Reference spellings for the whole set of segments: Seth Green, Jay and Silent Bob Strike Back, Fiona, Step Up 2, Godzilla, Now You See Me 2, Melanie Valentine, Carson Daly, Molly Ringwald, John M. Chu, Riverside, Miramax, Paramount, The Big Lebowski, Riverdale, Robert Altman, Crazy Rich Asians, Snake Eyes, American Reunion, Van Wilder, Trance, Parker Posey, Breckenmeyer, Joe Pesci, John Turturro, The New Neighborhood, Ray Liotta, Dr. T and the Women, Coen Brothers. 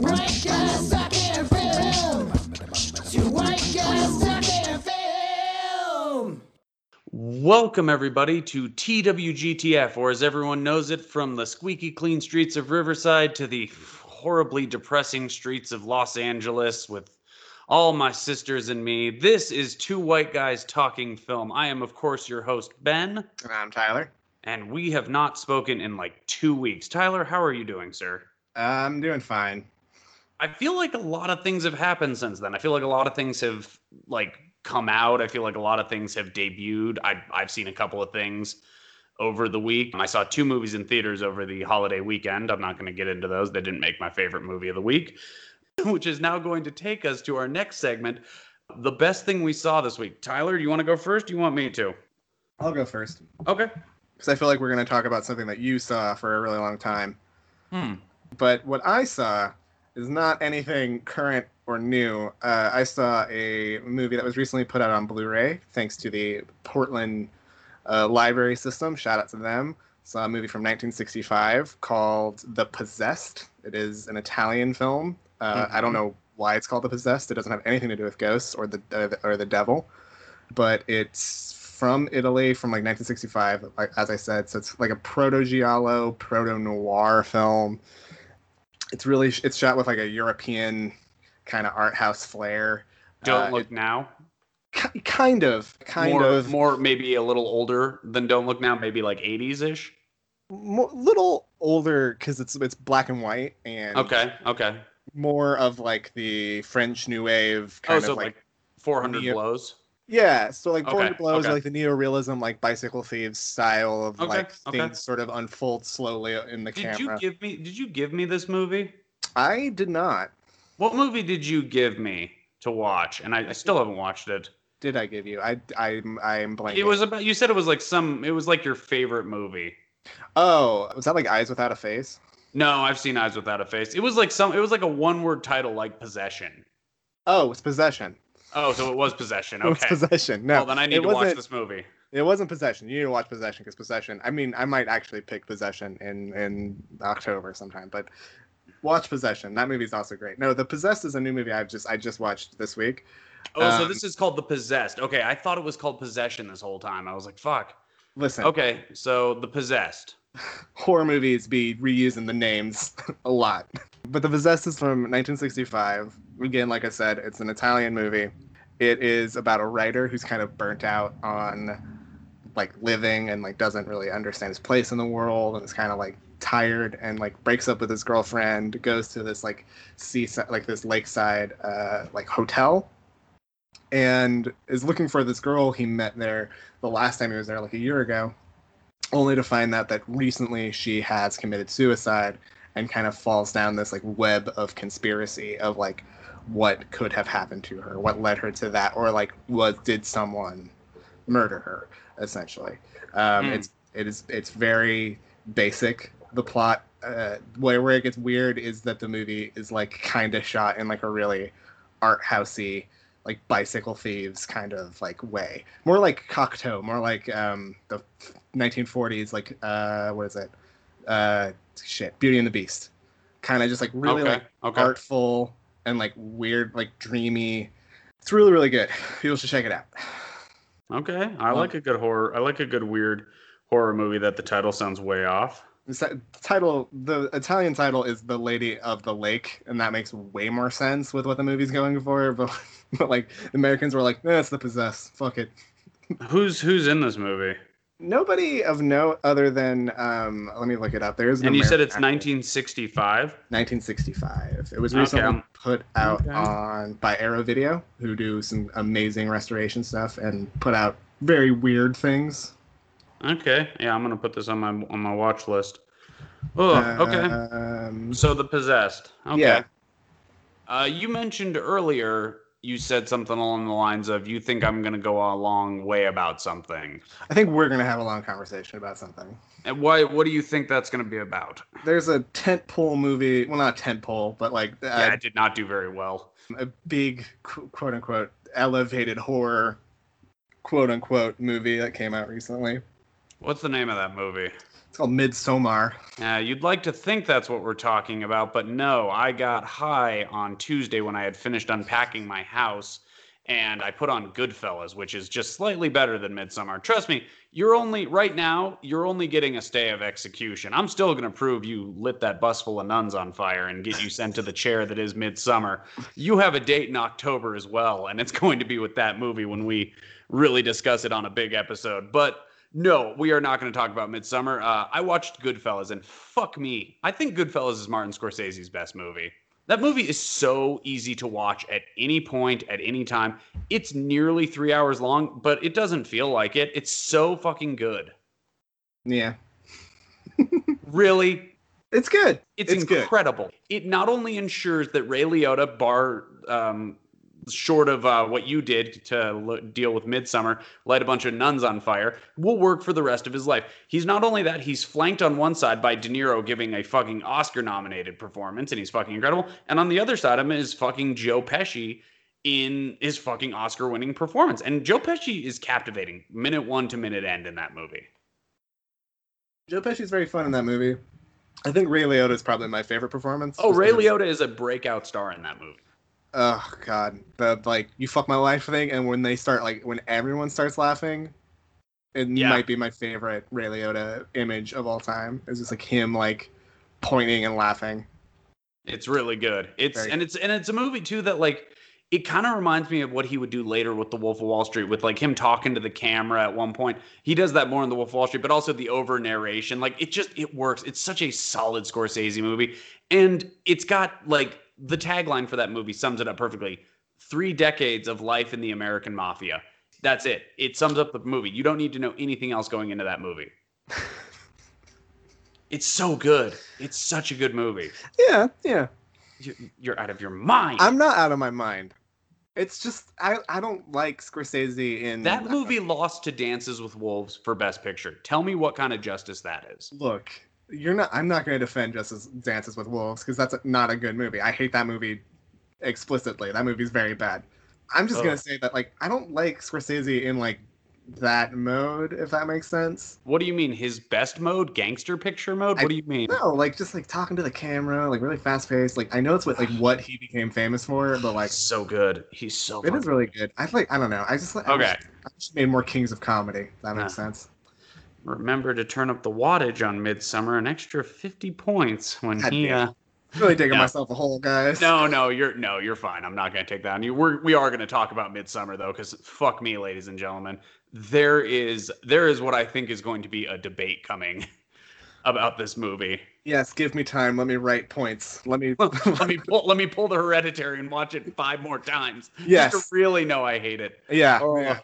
White Guys Talking Film. Two White Guys Talking Film. Welcome everybody to TWGTF, or as everyone knows it, from the squeaky clean streets of Riverside to the horribly depressing streets of Los Angeles with all my sisters and me. This is Two White Guys Talking Film. I am, of course, your host, Ben. And I'm Tyler. And we have not spoken in like 2 weeks. Tyler, how are you doing, sir? I'm doing fine. I feel like a lot of things have happened since then. I feel like a lot of things have like come out. I feel like a lot of things have debuted. I've seen a couple of things over the week. I saw two movies in theaters over the holiday weekend. I'm not going to get into those. They didn't make my favorite movie of the week, which is now going to take us to our next segment, the best thing we saw this week. Tyler, do you want to go first? Do you want me to? I'll go first. Okay. Because I feel like we're going to talk about something that you saw for a really long time. But what I saw is not anything current or new. I saw a movie that was recently put out on Blu-ray, thanks to the Portland library system. Shout out to them. Saw a movie from 1965 called The Possessed. It is an Italian film. I don't know why it's called The Possessed. It doesn't have anything to do with ghosts or the devil. But it's from Italy, from like 1965, like as I said, so it's like a proto-giallo, proto-noir film. It's really it's shot with like a European kind of art house flair. Don't Look Now? Kind of. More maybe a little older than Don't Look Now, maybe like 80s-ish? Little older because it's black and white. And okay. More of like the French New Wave kind of so like 400 blows? Yeah, so like 400 Blows, like the neorealism, like Bicycle Thieves style of things sort of unfold slowly in the camera. Did you give me this movie? I did not. What movie did you give me to watch? And I still haven't watched it. Did I give you? I'm blanking. It was about. You said it was like some. It was like your favorite movie. Oh, was that like Eyes Without a Face? No, I've seen Eyes Without a Face. It was like some. It was like a one-word title, like Possession. Oh, it's Possession. Oh, so it was Possession. Okay. It was Possession. No. Well, then I need to watch this movie. It wasn't Possession. You need to watch Possession because Possession. I mean, I might actually pick Possession in October sometime, but watch Possession. That movie's also great. No, The Possessed is a new movie I just watched this week. Oh, so this is called The Possessed. Okay, I thought it was called Possession this whole time. I was like, fuck. Listen. Okay, so The Possessed. Horror movies be reusing the names a lot. But The Possessed is from 1965. Again, like I said, it's an Italian movie. It is about a writer who's kind of burnt out on like living and like doesn't really understand his place in the world and is kind of like tired and like breaks up with his girlfriend, goes to this like seaside, like this lakeside like hotel, and is looking for this girl he met there the last time he was there like a year ago, only to find out that recently she has committed suicide. And kind of falls down this like web of conspiracy of like what could have happened to her, what led her to that, or like did someone murder her? Essentially, it's very basic. The plot where it gets weird is that the movie is like kind of shot in like a really art housey like Bicycle Thieves kind of like way, more like Cocteau, more like the 1940s like what is it? Beauty and the Beast, kind of just like really artful and like weird, like dreamy. It's really, really good. People should check it out. Okay, I like a good horror. I like a good weird horror movie that the title sounds way off. The Italian title is The Lady of the Lake, and that makes way more sense with what the movie's going for. But like Americans were like, that's The Possessed. Fuck it. Who's in this movie? Nobody of note other than, let me look it up. There's an American. And you said it's 1965? 1965. It was recently put out on by Arrow Video, who do some amazing restoration stuff and put out very weird things. Okay. Yeah, I'm going to put this on my watch list. Oh, okay. So The Possessed. Okay. Yeah. You mentioned earlier... You said something along the lines of, you think I'm going to go a long way about something. I think we're going to have a long conversation about something. And why? What do you think that's going to be about? There's a tentpole movie. Well, not tentpole, but like... yeah, it did not do very well. A big, quote-unquote, elevated horror, quote-unquote, movie that came out recently. What's the name of that movie? It's called Midsommar. You'd like to think that's what we're talking about, but no. I got high on Tuesday when I had finished unpacking my house, and I put on Goodfellas, which is just slightly better than Midsommar. Trust me, right now, you're only getting a stay of execution. I'm still going to prove you lit that bus full of nuns on fire and get you sent to the chair that is Midsommar. You have a date in October as well, and it's going to be with that movie when we really discuss it on a big episode. But no, we are not going to talk about Midsommar. I watched Goodfellas, and fuck me. I think Goodfellas is Martin Scorsese's best movie. That movie is so easy to watch at any point, at any time. It's nearly 3 hours long, but it doesn't feel like it. It's so fucking good. Yeah. Really? It's good. It's incredible. Good. It not only ensures that Ray Liotta, short of what you did to deal with Midsommar, light a bunch of nuns on fire, will work for the rest of his life. He's not only that, he's flanked on one side by De Niro giving a fucking Oscar-nominated performance, and he's fucking incredible. And on the other side of him is fucking Joe Pesci in his fucking Oscar-winning performance. And Joe Pesci is captivating, minute one to minute end in that movie. Joe Pesci's very fun in that movie. I think Ray Liotta is probably my favorite performance. Oh, Ray Liotta is a breakout star in that movie. Oh God, the "you fuck my life" thing, and when they start when everyone starts laughing, it might be my favorite Ray Liotta image of all time. It's just him pointing and laughing. It's really good. It's a movie too that it kind of reminds me of what he would do later with The Wolf of Wall Street, with him talking to the camera at one point. He does that more in The Wolf of Wall Street, but also the over narration. It works. It's such a solid Scorsese movie, and it's got the tagline for that movie sums it up perfectly. 3 decades of life in the American mafia. That's it. It sums up the movie. You don't need to know anything else going into that movie. It's so good. It's such a good movie. Yeah. You're out of your mind. I'm not out of my mind. It's just, I don't like Scorsese in... That movie lost to Dances with Wolves for Best Picture. Tell me what kind of justice that is. Look... I'm not going to defend Dances with Wolves because that's not a good movie. I hate that movie explicitly. That movie's very bad. I'm just going to say that I don't like Scorsese in that mode, if that makes sense. What do you mean? His best mode? Gangster picture mode? What do you mean? No, just talking to the camera, really fast paced. I know it's what he became famous for, but so good. He's so good. It is really good. I don't know. I just I just made more Kings of Comedy. If that makes sense. Remember to turn up the wattage on Midsommar an extra 50 points when he. Really digging myself a hole, guys. No, you're fine. I'm not going to take that on you. We are going to talk about Midsommar though, because fuck me, ladies and gentlemen, there is what I think is going to be a debate coming about this movie. Yes, give me time. Let me write points. Let me pull the Hereditary and watch it 5 more times. Yes, just to really know I hate it. Yeah.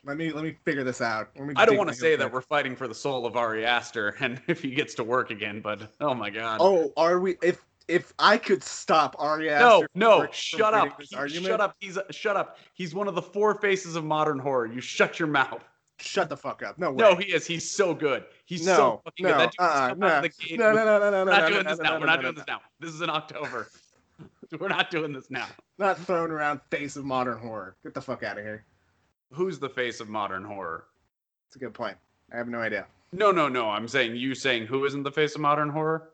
Let me figure this out. I don't want to say that we're fighting for the soul of Ari Aster and if he gets to work again, but oh my God. Oh, are we? If I could stop Ari Aster. No, shut up. Shut up. Shut up. He's one of the 4 faces of modern horror. You shut your mouth. Shut the fuck up. No way. No, he is. He's so good. He's so fucking good. No. We're not doing this now. This is in October. We're not doing this now. Not throwing around face of modern horror. Get the fuck out of here. Who's the face of modern horror? That's a good point. I have no idea. No. I'm saying who isn't the face of modern horror?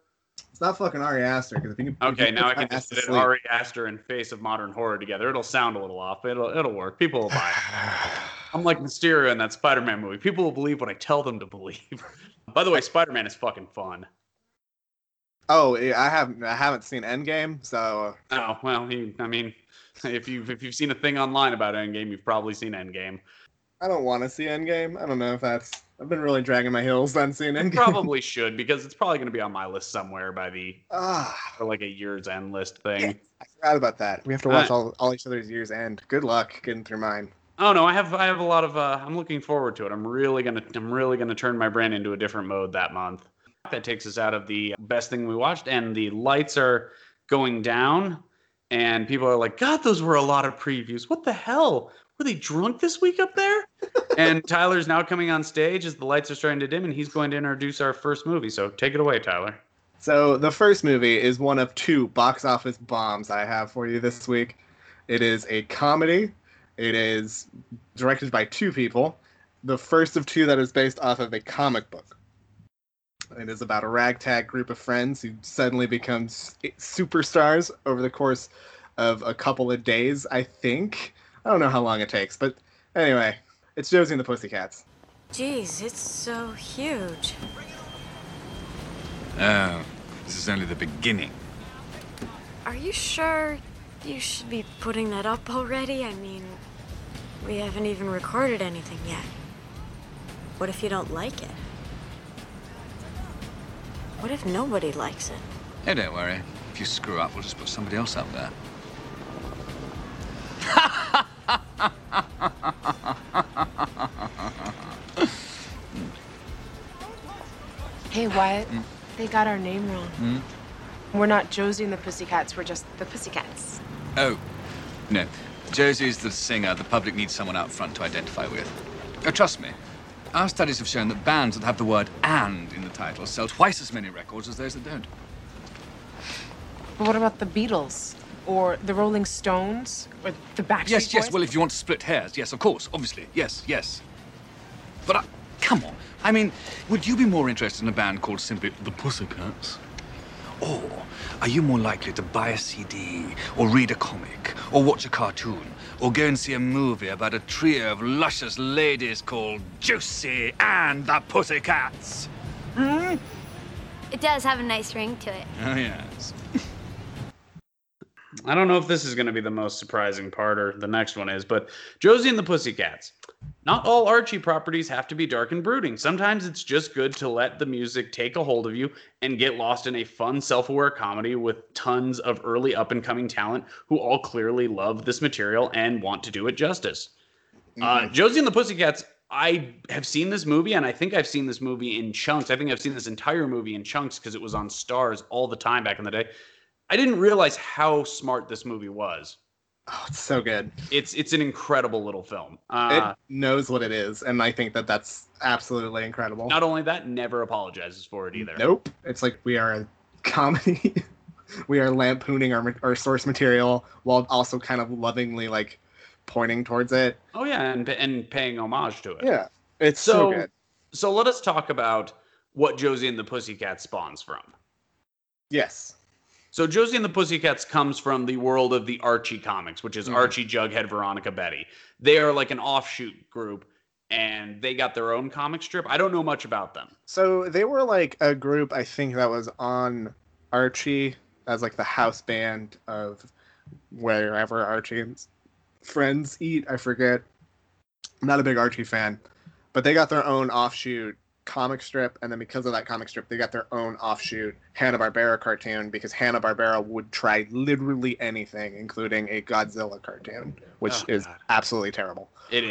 It's not fucking Ari Aster. Because now I can just put Ari Aster and face of modern horror together. It'll sound a little off, but it'll work. People will buy it. I'm like Mysterio in that Spider-Man movie. People will believe what I tell them to believe. By the way, Spider-Man is fucking fun. Oh, yeah, I haven't seen Endgame, so. Oh well, if you've seen a thing online about Endgame, you've probably seen Endgame. I don't want to see Endgame. I don't know if that's. I've been really dragging my heels on seeing Endgame. You probably should, because it's probably going to be on my list somewhere by the a year's end list thing. Yeah, I forgot about that. We have to watch all each other's year's end. Good luck getting through mine. Oh no, I have a lot of. I'm looking forward to it. I'm really gonna turn my brain into a different mode that month. That takes us out of the best thing we watched, and the lights are going down, and people are like, "God, those were a lot of previews. What the hell? Were they drunk this week up there?" And Tyler's now coming on stage as the lights are starting to dim, and he's going to introduce our first movie. So take it away, Tyler. So the first movie is one of 2 box office bombs I have for you this week. It is a comedy. It is directed by 2 people. The first of 2 that is based off of a comic book. and is about a ragtag group of friends who suddenly become superstars over the course of a couple of days, I think. I don't know how long it takes, but anyway, it's Josie and the Pussycats. Jeez, it's so huge. Oh, this is only the beginning. Are you sure you should be putting that up already? I mean, we haven't even recorded anything yet. What if you don't like it? What if nobody likes it? Hey, don't worry. If you screw up, we'll just put somebody else up there. Hey, Wyatt. Mm. They got our name wrong. Mm? We're not Josie and the Pussycats, we're just the Pussycats. Oh, no. Josie's the singer. The public needs someone out front to identify with. Oh, trust me. Our studies have shown that bands that have the word "and" in the title sell twice as many records as those that don't. But what about the Beatles? Or the Rolling Stones? Or the Backstreet Boys? Yes, well, if you want to split hairs, yes, of course, obviously, yes. But come on, I mean, would you be more interested in a band called simply The Pussycats? Or are you more likely to buy a CD, or read a comic, or watch a cartoon, or go and see a movie about a trio of luscious ladies called Josie and the Pussycats? Hmm? It does have a nice ring to it. Oh, yes. I don't know if this is going to be the most surprising part, or the next one is, but Josie and the Pussycats. Not all Archie properties have to be dark and brooding. Sometimes it's just good to let the music take a hold of you and get lost in a fun, self-aware comedy with tons of early up-and-coming talent who all clearly love this material and want to do it justice. Mm-hmm. Josie and the Pussycats, I have seen this movie, and I think I've seen this movie in chunks. I think I've seen this entire movie in chunks because it was on Stars all the time back in the day. I didn't realize how smart this movie was. Oh, it's so good. It's an incredible little film. It knows what it is, and I think that's absolutely incredible. Not only that, never apologizes for it either. Nope. It's like we are a comedy. We are lampooning our source material while also kind of lovingly like pointing towards it. Oh, yeah, and paying homage to it. Yeah, it's so good. So let us talk about what Josie and the Pussycats spawns from. Yes. So Josie and the Pussycats comes from the world of the Archie comics, which is Archie, Jughead, Veronica, Betty. They are like an offshoot group, and they got their own comic strip. I don't know much about them. So they were like a group, I think, that was on Archie as like the house band of wherever Archie's friends eat. I forget. I'm not a big Archie fan. But they got their own offshoot comic strip, and then because of that comic strip they got their own offshoot Hanna-Barbera cartoon, because Hanna-Barbera would try literally anything, including a Godzilla cartoon, which is absolutely terrible. It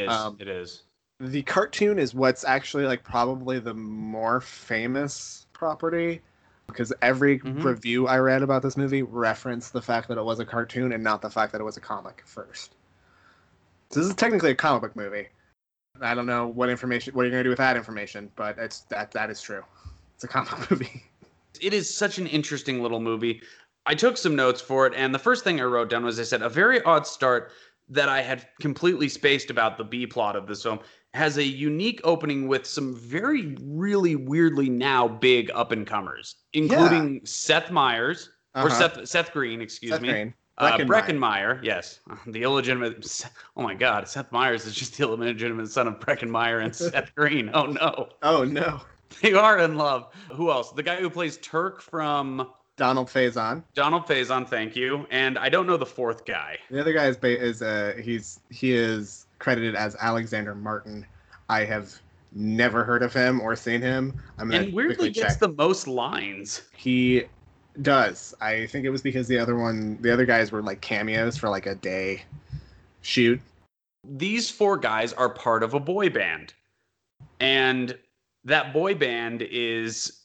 is. The cartoon is what's actually like probably the more famous property, because every review I read about this movie referenced the fact that it was a cartoon and not the fact that it was a comic first. So this is technically a comic book movie. I don't know what you're going to do with that information, but it's that is true. It's a comic movie. It is such an interesting little movie. I took some notes for it, and the first thing I wrote down was I said, a very odd start that I had completely spaced about the B-plot of this film. It has a unique opening with some very, really weirdly now big up-and-comers, including Seth Meyers, or Seth Green, excuse me. Green. Breckenmeyer, yes. The illegitimate... Oh, my God. Seth Meyers is just the illegitimate son of Breckenmeyer and Seth Green. Oh, no. Oh, no. They are in love. Who else? The guy who plays Turk from... Donald Faison, thank you. And I don't know the fourth guy. The other guy is credited as Alexander Martin. I have never heard of him or seen him. And weirdly gets the most lines. He... does. I think it was because the other guys were like cameos for like a day shoot. These four guys are part of a boy band. And that boy band is,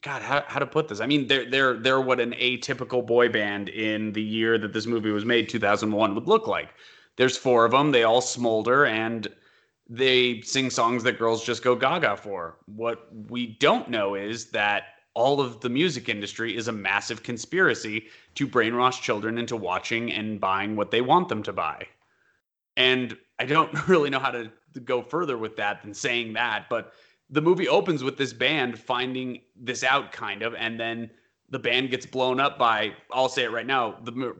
God, how to put this? I mean, they're what an atypical boy band in the year that this movie was made, 2001, would look like. There's four of them. They all smolder and they sing songs that girls just go gaga for. What we don't know is that all of the music industry is a massive conspiracy to brainwash children into watching and buying what they want them to buy. And I don't really know how to go further with that than saying that, but the movie opens with this band finding this out, kind of, and then the band gets blown up by, I'll say it right now,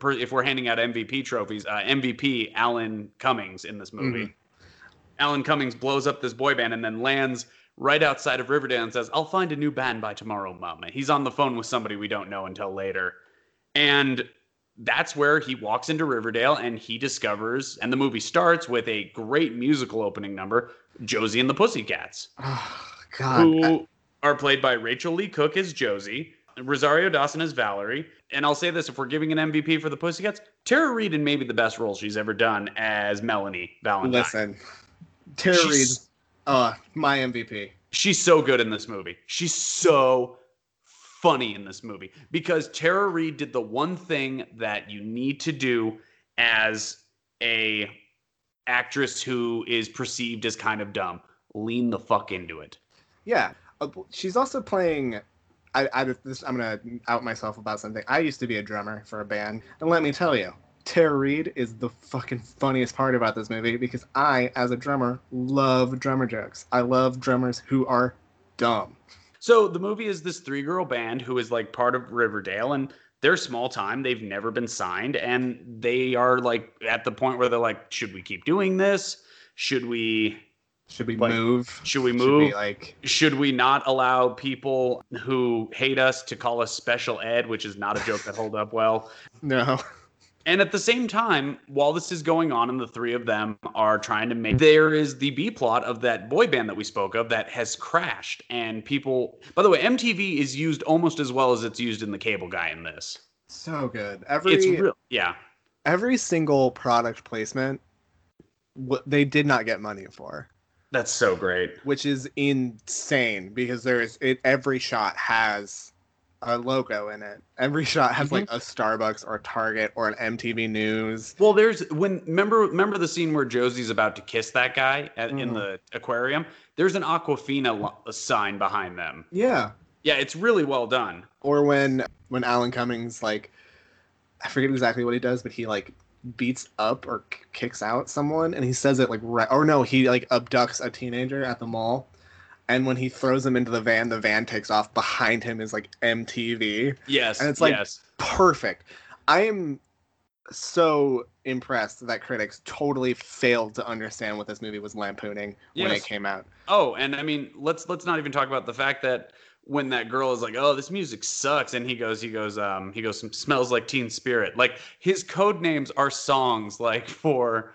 if we're handing out MVP trophies, MVP Alan Cummings in this movie. Mm-hmm. Alan Cummings blows up this boy band and then lands right outside of Riverdale and says, "I'll find a new band by tomorrow, Mama." He's on the phone with somebody we don't know until later. And that's where he walks into Riverdale and he discovers, and the movie starts with a great musical opening number, Josie and the Pussycats. Oh, God. Who are played by Rachel Lee Cook as Josie, Rosario Dawson as Valerie, and I'll say this, if we're giving an MVP for the Pussycats, Tara Reid in maybe the best role she's ever done as Melanie Valentine. Listen, Tara Reid, my MVP. She's so good in this movie. She's so funny in this movie because Tara Reid did the one thing that you need to do as a actress who is perceived as kind of dumb. Lean the fuck into it. Yeah. She's also playing... I'm going to out myself about something. I used to be a drummer for a band. And let me tell you, Tara Reid is the fucking funniest part about this movie because I, as a drummer, love drummer jokes. I love drummers who are dumb. So the movie is this three-girl band who is like part of Riverdale, and they're small time. They've never been signed, and they are like at the point where they're like, should we keep doing this? Should we move? Should we move? Should we not allow people who hate us to call us special ed, which is not a joke that hold up well? No. And at the same time, while this is going on and the three of them are trying to make... There is the B-plot of that boy band that we spoke of that has crashed. And people... By the way, MTV is used almost as well as it's used in The Cable Guy in this. So good. It's real. Yeah. Every single product placement, they did not get money for. That's so great. Which is insane because every shot has a logo in it. Every shot has like a Starbucks or a Target or an MTV News. Well, remember the scene where Josie's about to kiss that guy in the aquarium? There's an Aquafina sign behind them. Yeah. Yeah, it's really well done. Or when Alan Cummings, like, I forget exactly what he does, but he like beats up or kicks out someone, and he says it like right, or no, he like abducts a teenager at the mall, and when he throws him into the van takes off. Behind him is like MTV. Yes, and it's like perfect. I am so impressed that critics totally failed to understand what this movie was lampooning when it came out. Oh, and I mean, let's not even talk about the fact that when that girl is like, "Oh, this music sucks," and he goes, "Smells like Teen Spirit." Like, his code names are songs like for,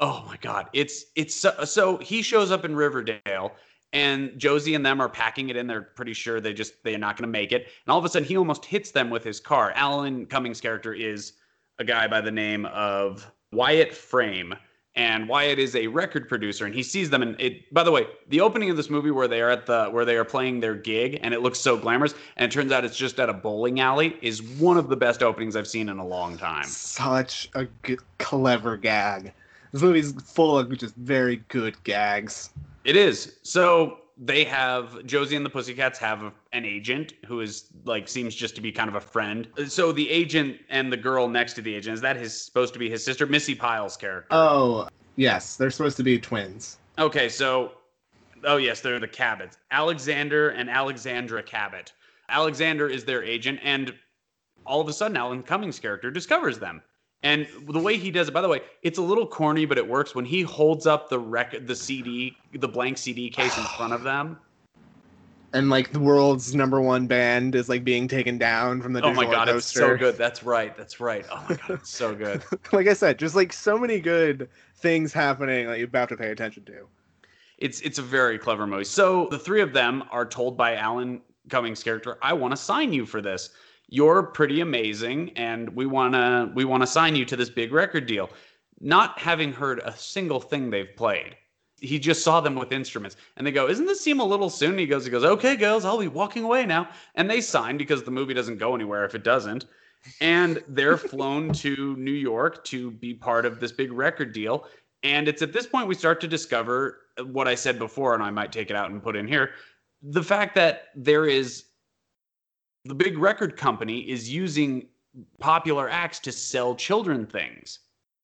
oh my God, it's so he shows up in Riverdale, and Josie and them are packing it in. They're pretty sure they're not going to make it, and all of a sudden he almost hits them with his car. Alan Cummings' character is a guy by the name of Wyatt Frame. And Wyatt is a record producer, and he sees them. And it, by the way, the opening of this movie where they are playing their gig, and it looks so glamorous, and it turns out it's just at a bowling alley, is one of the best openings I've seen in a long time. Such a good, clever gag. This movie's full of just very good gags. It is. So they have Josie and the Pussycats have an agent who is like seems just to be kind of a friend. So the agent and the girl next to the agent, is that supposed to be his sister, Missy Pyle's character? Oh, yes, they're supposed to be twins. Okay, so they're the Cabots, Alexander and Alexandra Cabot. Alexander is their agent, and all of a sudden, Alan Cummings' character discovers them. And the way he does it, by the way, it's a little corny, but it works when he holds up the blank CD case in front of them. And like the world's number one band is like being taken down from the digital poster. Oh my God, it's so good. That's right. Oh my God, it's so good. Like I said, just like so many good things happening that you have to pay attention to. It's a very clever movie. So the three of them are told by Alan Cummings' character, "I want to sign you for this. You're pretty amazing, and we wanna sign you to this big record deal." Not having heard a single thing they've played. He just saw them with instruments. And they go, "Isn't this seem a little soon?" And he goes, "Okay, girls, I'll be walking away now." And they sign because the movie doesn't go anywhere if it doesn't. And they're flown to New York to be part of this big record deal. And it's at this point we start to discover what I said before, and I might take it out and put in here. The fact that the big record company is using popular acts to sell children things.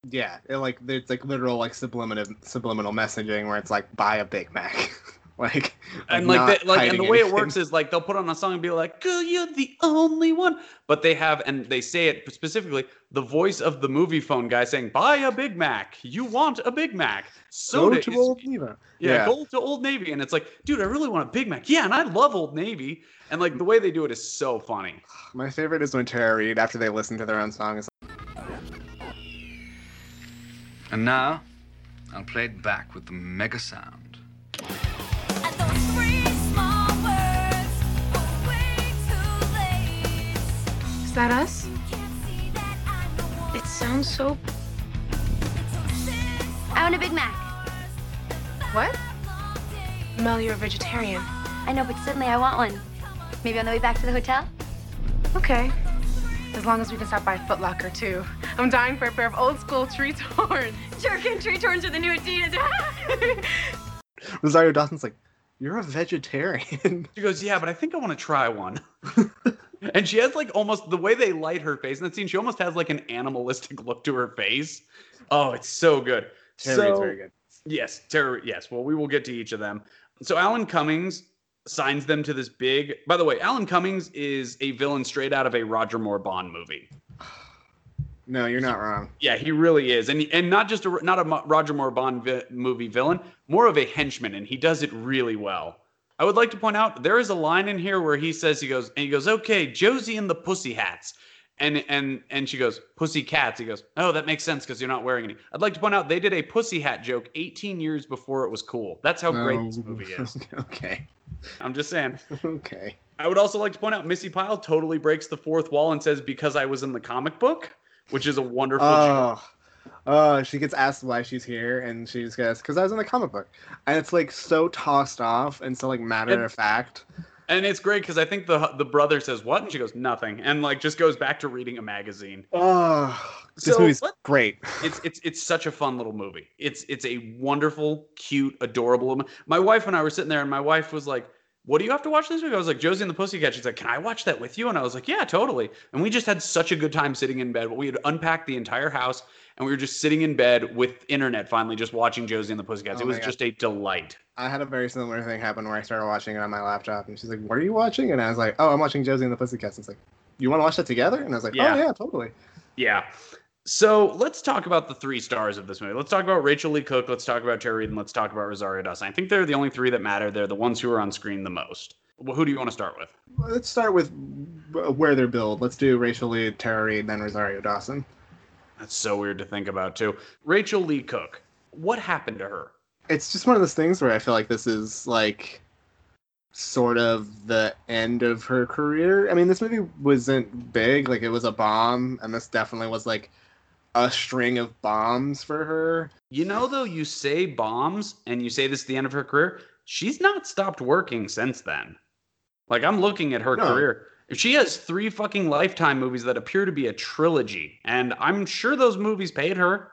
Yeah, it's like literal like subliminal messaging where it's like, buy a Big Mac. And the way it works is like they'll put on a song and be like, "Girl, you're the only one," but they have, and they say it specifically, the voice of the movie phone guy saying, "Buy a Big Mac. You want a Big Mac? Soda go to Old Navy." Yeah, go to Old Navy, and it's like, dude, I really want a Big Mac. Yeah, and I love Old Navy, and like the way they do it is so funny. My favorite is when Tara Reid, after they listen to their own song, is like, "And now, I'll play it back with the mega sound." Is that us? It sounds so... I want a Big Mac. What? Mel, you're a vegetarian. I know, but suddenly I want one. Maybe on the way back to the hotel? Okay. As long as we can stop by a Foot Locker, too. I'm dying for a pair of old-school tree horns. Jerkin tree horns are the new Adidas. Rosario Dawson's like, "You're a vegetarian." She goes, "Yeah, but I think I want to try one." And she has like almost the way they light her face in that scene. She almost has like an animalistic look to her face. Oh, it's so good. Terry's very good. Yes, Terry. Yes. Well, we will get to each of them. So Alan Cummings signs them to this big. By the way, Alan Cummings is a villain straight out of a Roger Moore Bond movie. No, you're not wrong. Yeah, he really is. And not just not a Roger Moore Bond movie villain, more of a henchman, and he does it really well. I would like to point out there is a line in here where he says, he goes, "Okay, Josie and the Pussycats." And she goes, "Pussycats." He goes, "Oh, that makes sense because you're not wearing any." I'd like to point out they did a pussy hat joke 18 years before it was cool. That's how great this movie is. Okay. I'm just saying. Okay. I would also like to point out Missy Pyle totally breaks the fourth wall and says, "Because I was in the comic book," which is a wonderful joke. Oh, she gets asked why she's here, and she just goes, "Because I was in the comic book." And it's, like, so tossed off and so, like, matter of fact. And it's great, because I think the brother says, "What?" And she goes, "Nothing." And, like, just goes back to reading a magazine. Oh, this movie's great. It's such a fun little movie. It's a wonderful, cute, adorable. My wife and I were sitting there, and my wife was like, "What do you have to watch this week?" I was like, "Josie and the Pussycats." She's like, "Can I watch that with you?" And I was like, "Yeah, totally." And we just had such a good time sitting in bed. We had unpacked the entire house, and we were just sitting in bed with internet finally just watching Josie and the Pussycats. It was just a delight. I had a very similar thing happen where I started watching it on my laptop. And she's like, "What are you watching?" And I was like, "Oh, I'm watching Josie and the Pussycats." And it's like, "You want to watch that together?" And I was like, "Yeah. Oh, yeah, totally." Yeah. So let's talk about the three stars of this movie. Let's talk about Rachel Lee Cook, let's talk about Tara Reid, and let's talk about Rosario Dawson. I think they're the only three that matter. They're the ones who are on screen the most. Well, who do you want to start with? Well, let's start with where they're billed. Let's do Rachel Lee, Tara Reid, then Rosario Dawson. That's so weird to think about, too. Rachel Lee Cook, what happened to her? It's just one of those things where I feel like this is, like, sort of the end of her career. I mean, this movie wasn't big. Like, it was a bomb, and this definitely was, like, a string of bombs for her. You know, though, you say bombs and you say this is the end of her career. She's not stopped working since then. Like, I'm looking at her career. She has three fucking Lifetime movies that appear to be a trilogy. And I'm sure those movies paid her.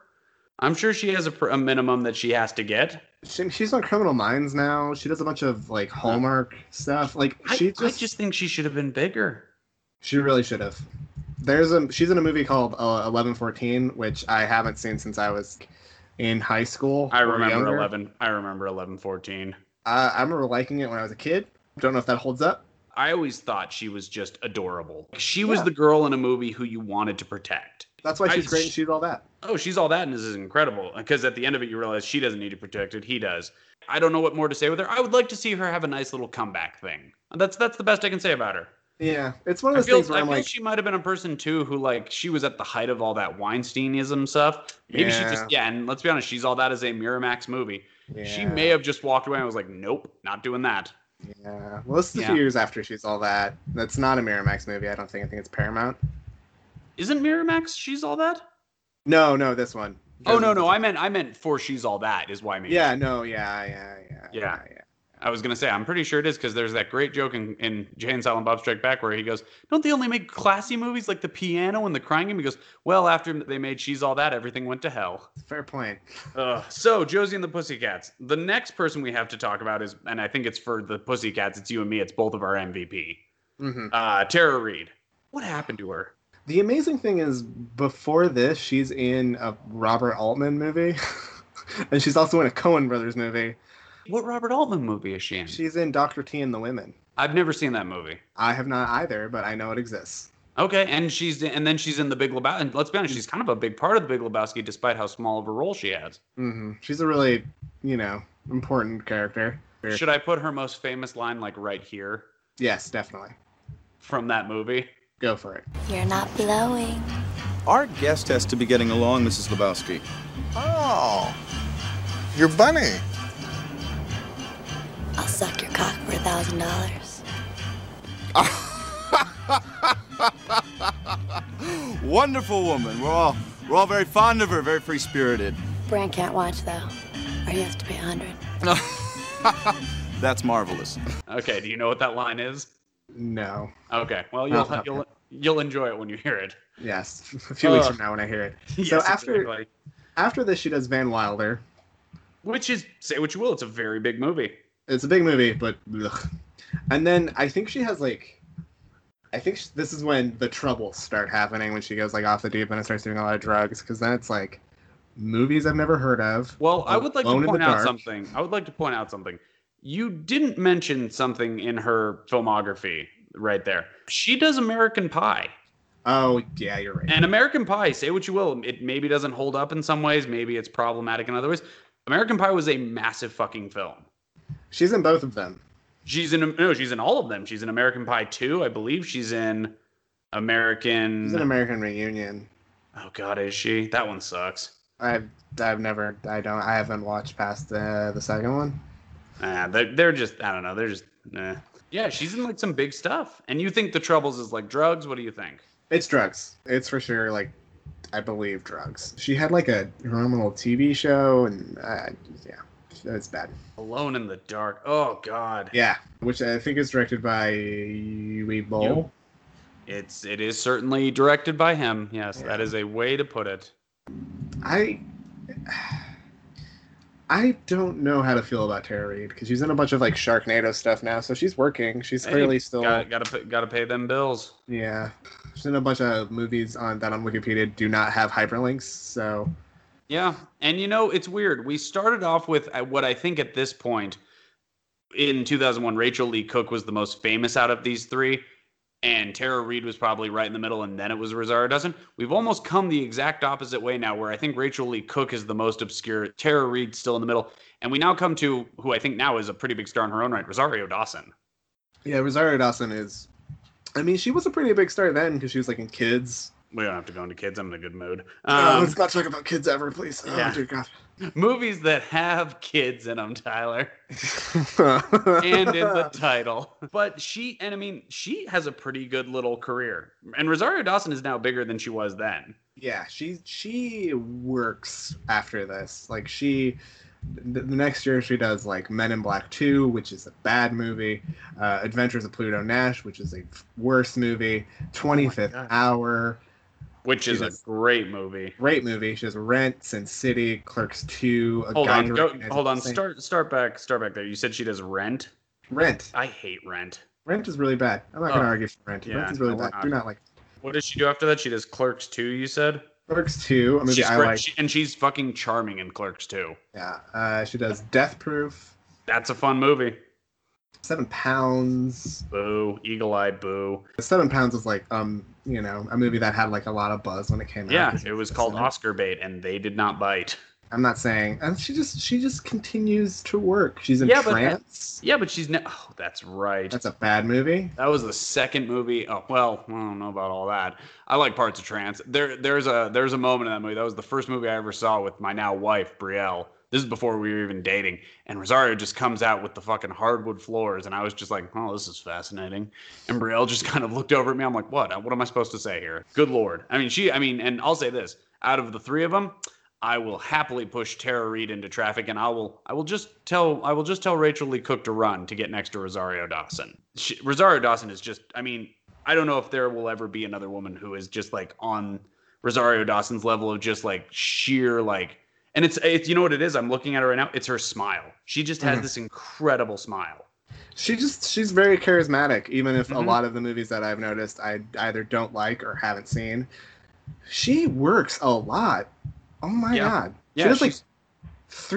I'm sure she has a minimum that she has to get. She's on Criminal Minds now. She does a bunch of, like, Hallmark stuff. Like, I just think she should have been bigger. She really should have. She's in a movie called 1114, which I haven't seen since I was in high school. I remember 1114. I remember liking it when I was a kid. Don't know if that holds up. I always thought she was just adorable. She was the girl in a movie who you wanted to protect. That's why she's great in She's All That. Oh, She's All That, and this is incredible. Because at the end of it, you realize she doesn't need to protect it. He does. I don't know what more to say with her. I would like to see her have a nice little comeback thing. That's the best I can say about her. Yeah, it's one of those things where I feel she might have been a person, too, who, like, she was at the height of all that Weinsteinism stuff. Maybe she just, and let's be honest, She's All That is a Miramax movie. Yeah. She may have just walked away and was like, "Nope, not doing that." Yeah, well, this is a few years after She's All That. That's not a Miramax movie, I don't think. I think it's Paramount. Isn't Miramax She's All That? No, this one. Oh, no, I meant for She's All That is why I mean. Yeah. I was going to say, I'm pretty sure it is because there's that great joke in Jay and Silent Bob Strike Back where he goes, "Don't they only make classy movies like The Piano and The Crying Game?" He goes, "Well, after they made She's All That, everything went to hell." Fair point. So, Josie and the Pussycats. The next person we have to talk about is, and I think it's for the Pussycats, it's you and me, it's both of our MVP. Mm-hmm. Tara Reid. What happened to her? The amazing thing is, before this, she's in a Robert Altman movie, and she's also in a Coen Brothers movie. What Robert Altman movie is she in? She's in Dr. T and the Women. I've never seen that movie. I have not either, but I know it exists. Okay, and she's in The Big Lebowski. And let's be honest, she's kind of a big part of The Big Lebowski, despite how small of a role she has. Mm-hmm. She's a really, important character. Should I put her most famous line, right here? Yes, definitely. From that movie? Go for it. You're not blowing. Our guest has to be getting along, Mrs. Lebowski. Oh, you're bunny. I'll suck your cock for $1,000. Wonderful woman. We're all very fond of her, very free-spirited. Bran can't watch, though, or he has to pay $100. That's marvelous. Okay, do you know what that line is? No. Okay, well, you'll enjoy it when you hear it. Yes, a few weeks from now when I hear it. Yes, so after this, she does Van Wilder. Which is, say what you will, it's a very big movie. It's a big movie, but ugh. And then I think she has, this is when the troubles start happening, when she goes, off the deep end and starts doing a lot of drugs, because then it's, movies I've never heard of. Well, I would like to point out something. You didn't mention something in her filmography right there. She does American Pie. Oh, yeah, you're right. And American Pie, say what you will, it maybe doesn't hold up in some ways. Maybe it's problematic in other ways. American Pie was a massive fucking film. She's in both of them. She's in all of them. She's in American Pie 2, I believe. She's in American Reunion. Oh, God, is she? That one sucks. I haven't watched past the second one. They're just, nah. Yeah, she's in some big stuff. And you think the troubles is drugs? What do you think? It's drugs. It's for sure I believe drugs. She had her own little TV show and yeah, it's bad. Alone in the Dark. Oh God. Yeah, which I think is directed by Uwe Boll. It is certainly directed by him. Yes, yeah. That is a way to put it. I don't know how to feel about Tara Reid because she's in a bunch of Sharknado stuff now, so she's working. She's clearly still gotta pay them bills. Yeah, she's in a bunch of movies on Wikipedia do not have hyperlinks. So yeah, and it's weird. We started off with what I think at this point in 2001, Rachel Lee Cook was the most famous out of these three. And Tara Reid was probably right in the middle, and then it was Rosario Dawson. We've almost come the exact opposite way now, where I think Rachel Lee Cook is the most obscure, Tara Reid still in the middle, and we now come to who I think now is a pretty big star in her own right, Rosario Dawson. Yeah, Rosario Dawson is... she was a pretty big star then, because she was, in Kids. We don't have to go into Kids. I'm in a good mood. Let's not talk about Kids ever, please. Oh, yeah. Dear God. Movies that have kids in them, Tyler. And in the title. But she has a pretty good little career. And Rosario Dawson is now bigger than she was then. Yeah, she works after this. The next year she does, Men in Black 2, which is a bad movie. Adventures of Pluto Nash, which is a worse movie. 25th Hour... Which is a great movie. Great movie. She has Rent, Sin City, Clerks 2. Hold on. Start back there. You said she does Rent? Rent. I hate Rent. Rent is really bad. I'm not going to argue for Rent. Yeah, Rent is really bad. Do not like it. What does she do after that? She does Clerks 2, you said? Clerks 2. I mean, she's great. And she's fucking charming in Clerks 2. Yeah. She does Death Proof. That's a fun movie. 7 Pounds. Boo. Eagle Eye Boo. 7 Pounds is a movie that had a lot of buzz when it came out. Yeah, it was called Oscar bait, and they did not bite. I'm not saying, and she just continues to work. She's in Trance. But she's that's right. That's a bad movie. That was the second movie. Oh well, I don't know about all that. I like parts of Trance. There's a moment in that movie. That was the first movie I ever saw with my now wife Brielle. This is before we were even dating. And Rosario just comes out with the fucking hardwood floors. And I was just like, oh, this is fascinating. And Brielle just kind of looked over at me. I'm like, what? What am I supposed to say here? Good Lord. And I'll say this. Out of the three of them, I will happily push Tara Reid into traffic. And I will just tell Rachel Lee Cook to run to get next to Rosario Dawson. Rosario Dawson is just, I don't know if there will ever be another woman who is just on Rosario Dawson's level of just sheer And it's you know what it is? I'm looking at her right now. It's her smile. She just has this incredible smile. She's very charismatic, even if a lot of the movies that I've noticed I either don't like or haven't seen. She works a lot. Oh my God. Yeah, she does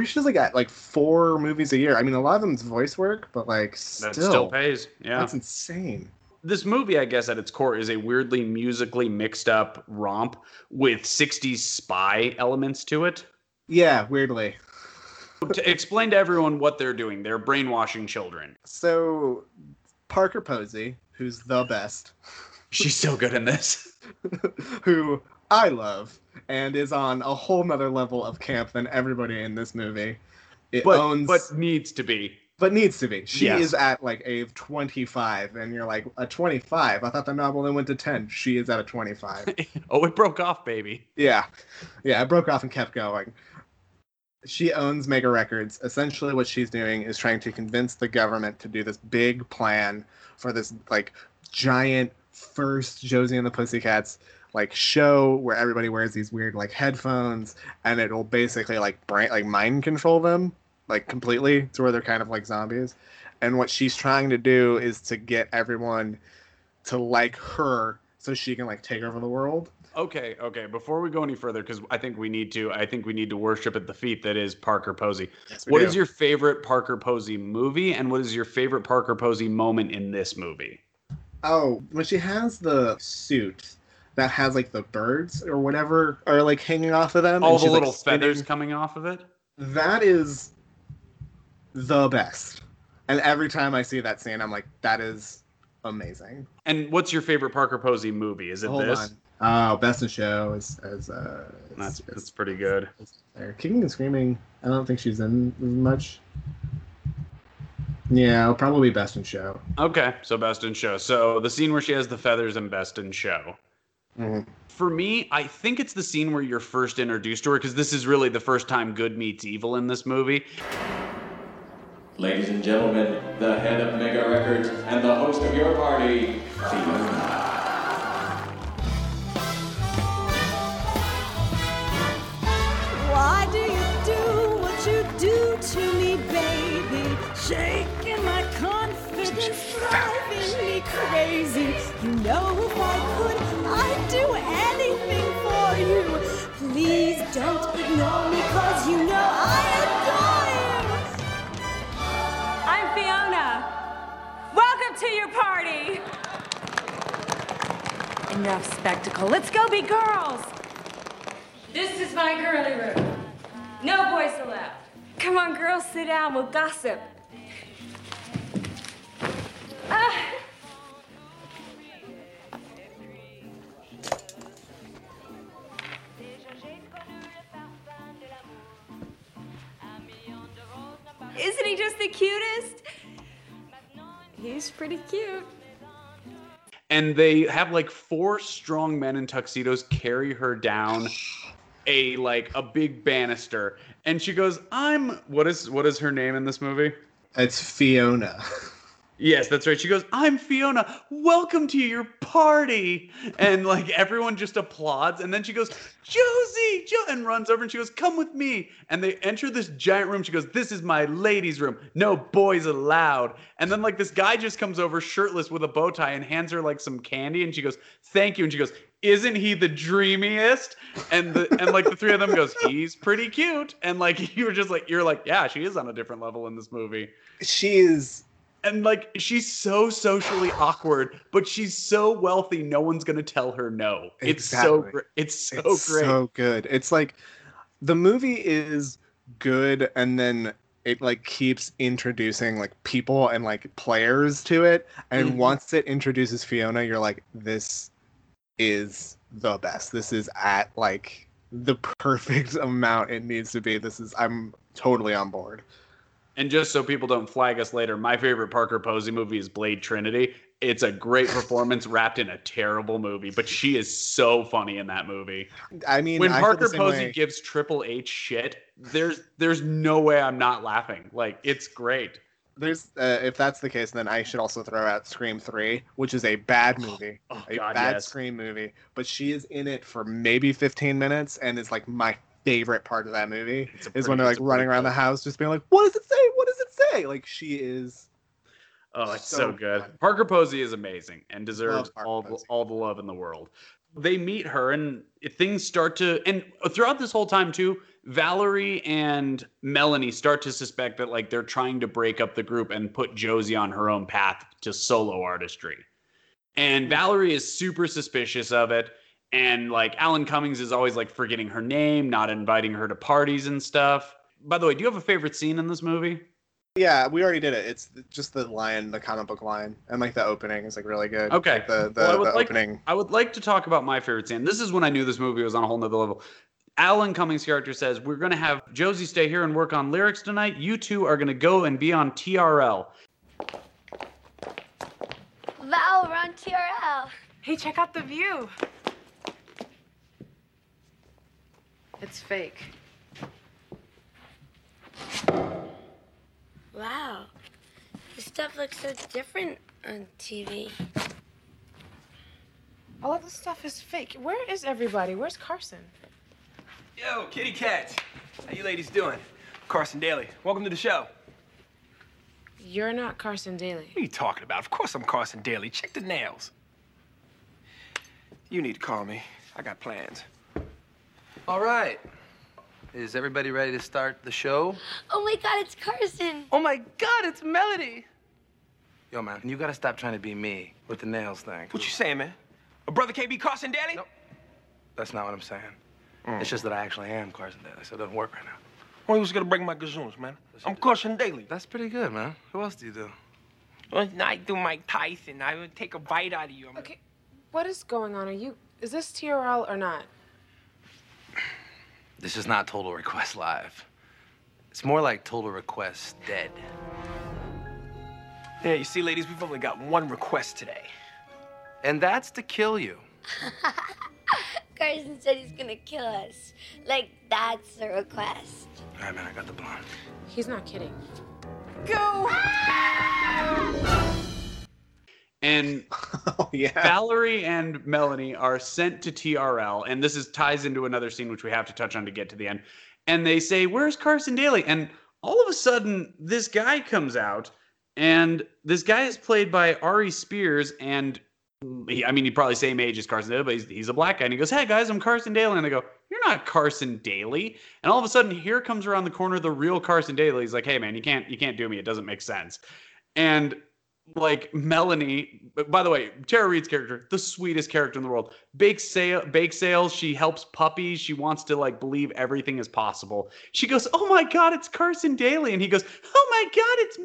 She does like 4 movies a year. I mean, a lot of them's voice work, but like still. That still pays. Yeah. That's insane. This movie, I guess, at its core is a weirdly musically mixed up romp with 60s spy elements to it. Yeah, weirdly. To explain to everyone what they're doing. They're brainwashing children. So Parker Posey, who's the best. She's so good in this. Who I love and is on a whole nother level of camp than everybody in this movie. But needs to be. She is at like a 25, and you're like, a 25? I thought the novel went to 10. She is at a 25. Oh, it broke off, baby. Yeah, it broke off and kept going. She owns Mega Records. Essentially what she's doing is trying to convince the government to do this big plan for this like giant first Josie and the Pussycats like show where everybody wears these weird like headphones, and it'll basically like mind control them like completely to where they're kind of like zombies. And what she's trying to do is to get everyone to like her so she can like take over the world. Okay. Before we go any further, because I think we need to worship at the feet that is Parker Posey. Yes, what is your favorite Parker Posey movie, and what is your favorite Parker Posey moment in this movie? Oh, when she has the suit that has like the birds or whatever are like hanging off of them. All the little feathers coming off of it. That is the best. And every time I see that scene, I'm like, that is amazing. And what's your favorite Parker Posey movie? Is it this? Hold on. Oh, Best in Show is that's pretty good. Kicking and Screaming, I don't think she's in much. Yeah, it'll probably be Best in Show. Okay, so Best in Show. So the scene where she has the feathers and Best in Show. Mm-hmm. For me, I think it's the scene where you're first introduced to her, because this is really the first time good meets evil in this movie. Ladies and gentlemen, the head of Mega Records and the host of your party, Fiona. Why do you do what you do to me, baby? Shaking my confidence, driving me crazy. You know if I could, I'd do anything for you. Please don't ignore me, cause you know I adore him. I'm Fiona. Welcome to your party. Enough spectacle. Let's go be girls. This is my girly room. No boys allowed. Come on, girls, sit down. We'll gossip. Isn't he just the cutest? He's pretty cute. And they have like 4 strong men in tuxedos carry her down a big banister, and she goes, what is her name in this movie? It's Fiona. Yes, that's right. She goes, I'm Fiona. Welcome to your party. And like everyone just applauds, and then she goes, Josie, and runs over, and she goes, come with me. And they enter this giant room. She goes, this is my ladies' room. No boys allowed. And then like this guy just comes over shirtless with a bow tie and hands her like some candy, and she goes, thank you. And she goes, isn't he the dreamiest? And the 3 of them goes, he's pretty cute. And like you're like, yeah, she is on a different level in this movie. She is. And like she's so socially awkward, but she's so wealthy, no one's gonna tell her no. It's so great. So good. It's like the movie is good, and then it like keeps introducing like people and like players to it. And once it introduces Fiona, you're like, this is the best. This is at like the perfect amount it needs to be. I'm totally on board. And just so people don't flag us later, my favorite Parker Posey movie is Blade Trinity. It's a great performance wrapped in a terrible movie, but she is so funny in that movie. I mean, when Parker Posey gives Triple H shit, there's no way I'm not laughing. Like, it's great. There's if that's the case, then I should also throw out Scream 3, which is a bad movie. Scream movie. But she is in it for maybe 15 minutes and is like my favorite part of that movie is when they're like running around the house just being like, what does it say? Like, she is it's so good. Parker Posey is amazing and deserves all the love in the world. they meet her and things start to, and throughout this whole time too, Valerie and Melanie start to suspect that like they're trying to break up the group and put Josie on her own path to solo artistry. And Valerie is super suspicious of it. And like Alan Cummings is always like forgetting her name, not inviting her to parties and stuff. By the way, do you have a favorite scene in this movie? Yeah, we already did it. It's just the lion, the comic book lion, and like the opening is like really good. Okay, like, the opening. I would like to talk about my favorite scene. This is when I knew this movie was on a whole nother level. Alan Cummings' character says, "We're going to have Josie stay here and work on lyrics tonight. You two are going to go and be on TRL." Val, we're on TRL. Hey, check out the view. It's fake. Wow, this stuff looks so different on TV. All this stuff is fake. Where is everybody? Where's Carson? Yo, kitty cats. How you ladies doing? Carson Daly. Welcome to the show. You're not Carson Daly. What are you talking about? Of course I'm Carson Daly. Check the nails. You need to call me. I got plans. All right. Is everybody ready to start the show? Oh my God, it's Carson. Oh my God, it's Melody. Yo, man, you gotta stop trying to be me with the nails thing. What you saying, man? A brother can't be Carson Daly? Nope. That's not what I'm saying. It's just that I actually am Carson Daly, so it doesn't work right now. Well, who's gonna bring my gazoons, man? I'm Carson Daly. That's pretty good, man. Who else do you do? Well, I do Mike Tyson. I would take a bite out of you. I'm... Okay, what is going on? Is this TRL or not? This is not Total Request Live. It's more like Total Request Dead. Yeah, you see, ladies, we've only got one request today. And that's to kill you. Carson said he's gonna kill us. Like, that's the request. All right, man, I got the blonde. He's not kidding. Go! And oh, yeah. Valerie and Melanie are sent to TRL, and this ties into another scene which we have to touch on to get to the end. And they say, "Where's Carson Daly?" And all of a sudden, this guy comes out, and this guy is played by Ari Spears, and he'd probably same age as Carson Daly, but he's a black guy. And he goes, "Hey guys, I'm Carson Daly." And they go, "You're not Carson Daly." And all of a sudden, here comes around the corner the real Carson Daly. He's like, "Hey man, you can't do me. It doesn't make sense." And like Melanie, by the way, Tara Reid's character, the sweetest character in the world. Bake sales, she helps puppies. She wants to like believe everything is possible. She goes, "Oh my God, it's Carson Daly." And he goes, "Oh my God, it's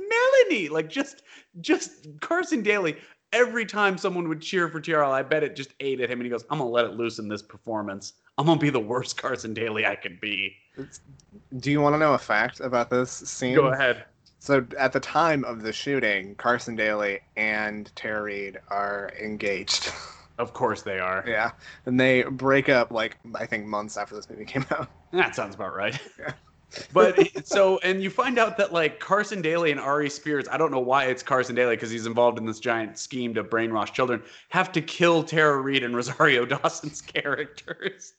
Melanie." Like just Carson Daly. Every time someone would cheer for TRL, I bet it just ate at him. And he goes, "I'm going to let it loose in this performance. I'm going to be the worst Carson Daly I could be." Do you want to know a fact about this scene? Go ahead. So at the time of the shooting, Carson Daly and Tara Reid are engaged. Of course they are. Yeah. And they break up, like, I think months after this movie came out. That sounds about right. Yeah. But so, and you find out that like Carson Daly and Ari Spears, I don't know why it's Carson Daly because he's involved in this giant scheme to brainwash children, have to kill Tara Reid and Rosario Dawson's characters.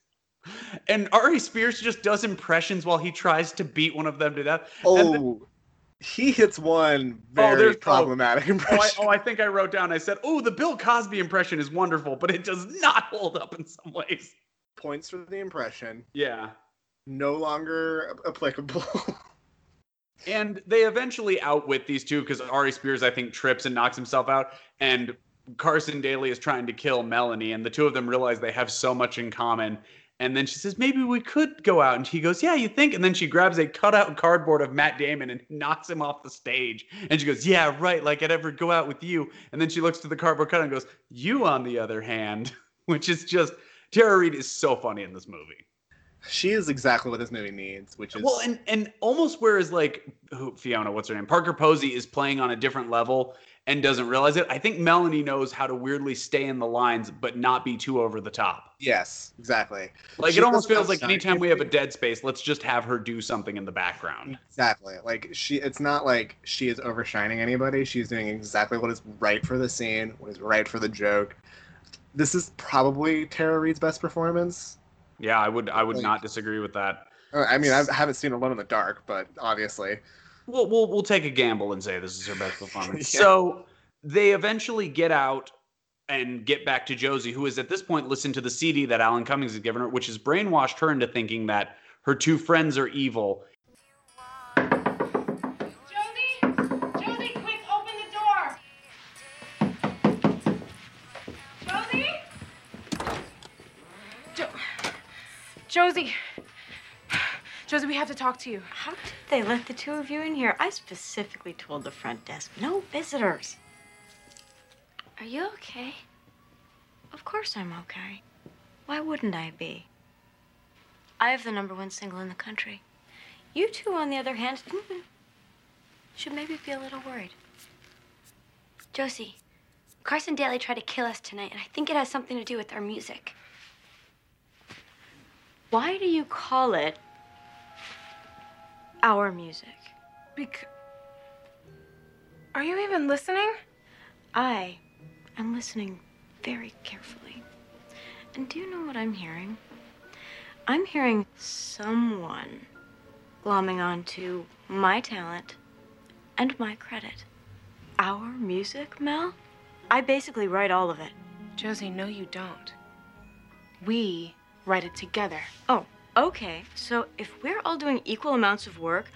And Ari Spears just does impressions while he tries to beat one of them to death. He hits one very problematic impression. I think I wrote down, I said, the Bill Cosby impression is wonderful, but it does not hold up in some ways. Points for the impression. Yeah. No longer applicable. And they eventually outwit these two because Ari Spears, I think, trips and knocks himself out. And Carson Daly is trying to kill Melanie. And the two of them realize they have so much in common. And then she says, "Maybe we could go out." And he goes, "Yeah, you think?" And then she grabs a cutout cardboard of Matt Damon and knocks him off the stage. And she goes, "Yeah, right, like I'd ever go out with you." And then she looks to the cardboard cutout and goes, "You on the other hand," which is just, Tara Reid is so funny in this movie. She is exactly what this movie needs, which is... Well, and almost whereas like, Fiona, what's her name? Parker Posey is playing on a different level and doesn't realize it. I think Melanie knows how to weirdly stay in the lines but not be too over the top. Yes, exactly. Like, it almost feels like anytime we have a dead space, let's just have her do something in the background. Exactly. Like, it's not like she is overshining anybody. She's doing exactly what is right for the scene, what is right for the joke. This is probably Tara Reid's best performance. Yeah, I would not disagree with that. I mean, I haven't seen Alone in the Dark, but obviously. We'll take a gamble and say this is her best performance. Yeah. So they eventually get out and get back to Josie, who is at this point listened to the CD that Alan Cummings has given her, which has brainwashed her into thinking that her two friends are evil. Josie, quick, open the door. Josie, we have to talk to you. How did they let the two of you in here? I specifically told the front desk, no visitors. Are you okay? Of course I'm okay. Why wouldn't I be? I have the #1 single in the country. You two, on the other hand, should maybe be a little worried. Josie, Carson Daly tried to kill us tonight, and I think it has something to do with our music. Why do you call it our music? Are you even listening? I am listening very carefully. And do you know what I'm hearing? I'm hearing someone glomming onto my talent and my credit. Our music, Mel? I basically write all of it. Josie, no you don't. We write it together. Oh. Okay, so if we're all doing equal amounts of work,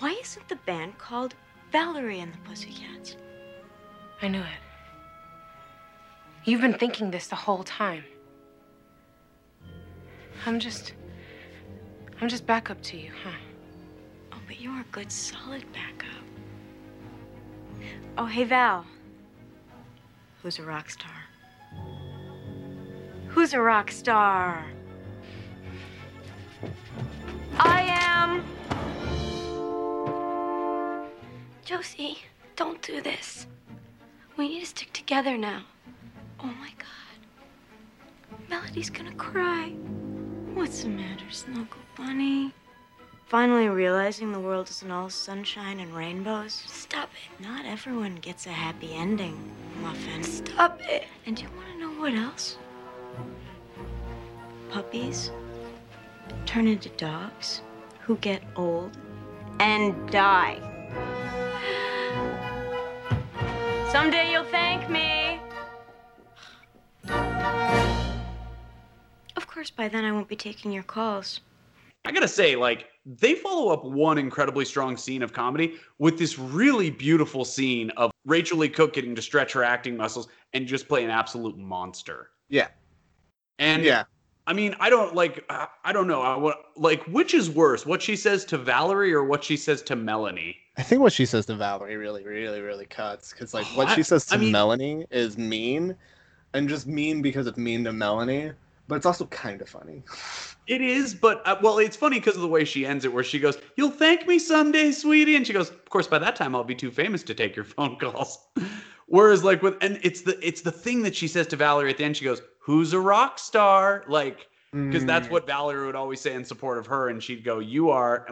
why isn't the band called Valerie and the Pussycats? I knew it. You've been thinking this the whole time. I'm just backup to you, huh? Oh, but you're a good, solid backup. Oh, hey, Val. Who's a rock star? Who's a rock star? I am. Josie, don't do this. We need to stick together now. Oh my God. Melody's gonna cry. What's the matter, Snuggle Bunny? Finally realizing the world isn't all sunshine and rainbows. Stop it. Not everyone gets a happy ending, Muffin. Stop it. And do you wanna know what else? Puppies turn into dogs who get old and die. Someday you'll thank me. Of course, by then I won't be taking your calls. I gotta say, they follow up one incredibly strong scene of comedy with this really beautiful scene of Rachel Lee Cook getting to stretch her acting muscles and just play an absolute monster. Yeah. And yeah. I mean, I don't know. Which is worse, what she says to Valerie or what she says to Melanie? I think what she says to Valerie really, really, really cuts. Because, what she says to Melanie is mean. And just mean because it's mean to Melanie. But it's also kind of funny. It is, but, it's funny because of the way she ends it, where she goes, "You'll thank me someday, sweetie." And she goes, "Of course, by that time, I'll be too famous to take your phone calls." Whereas, it's the thing that she says to Valerie at the end. She goes, "Who's a rock star?" Because that's what Valerie would always say in support of her, and she'd go, "You are,"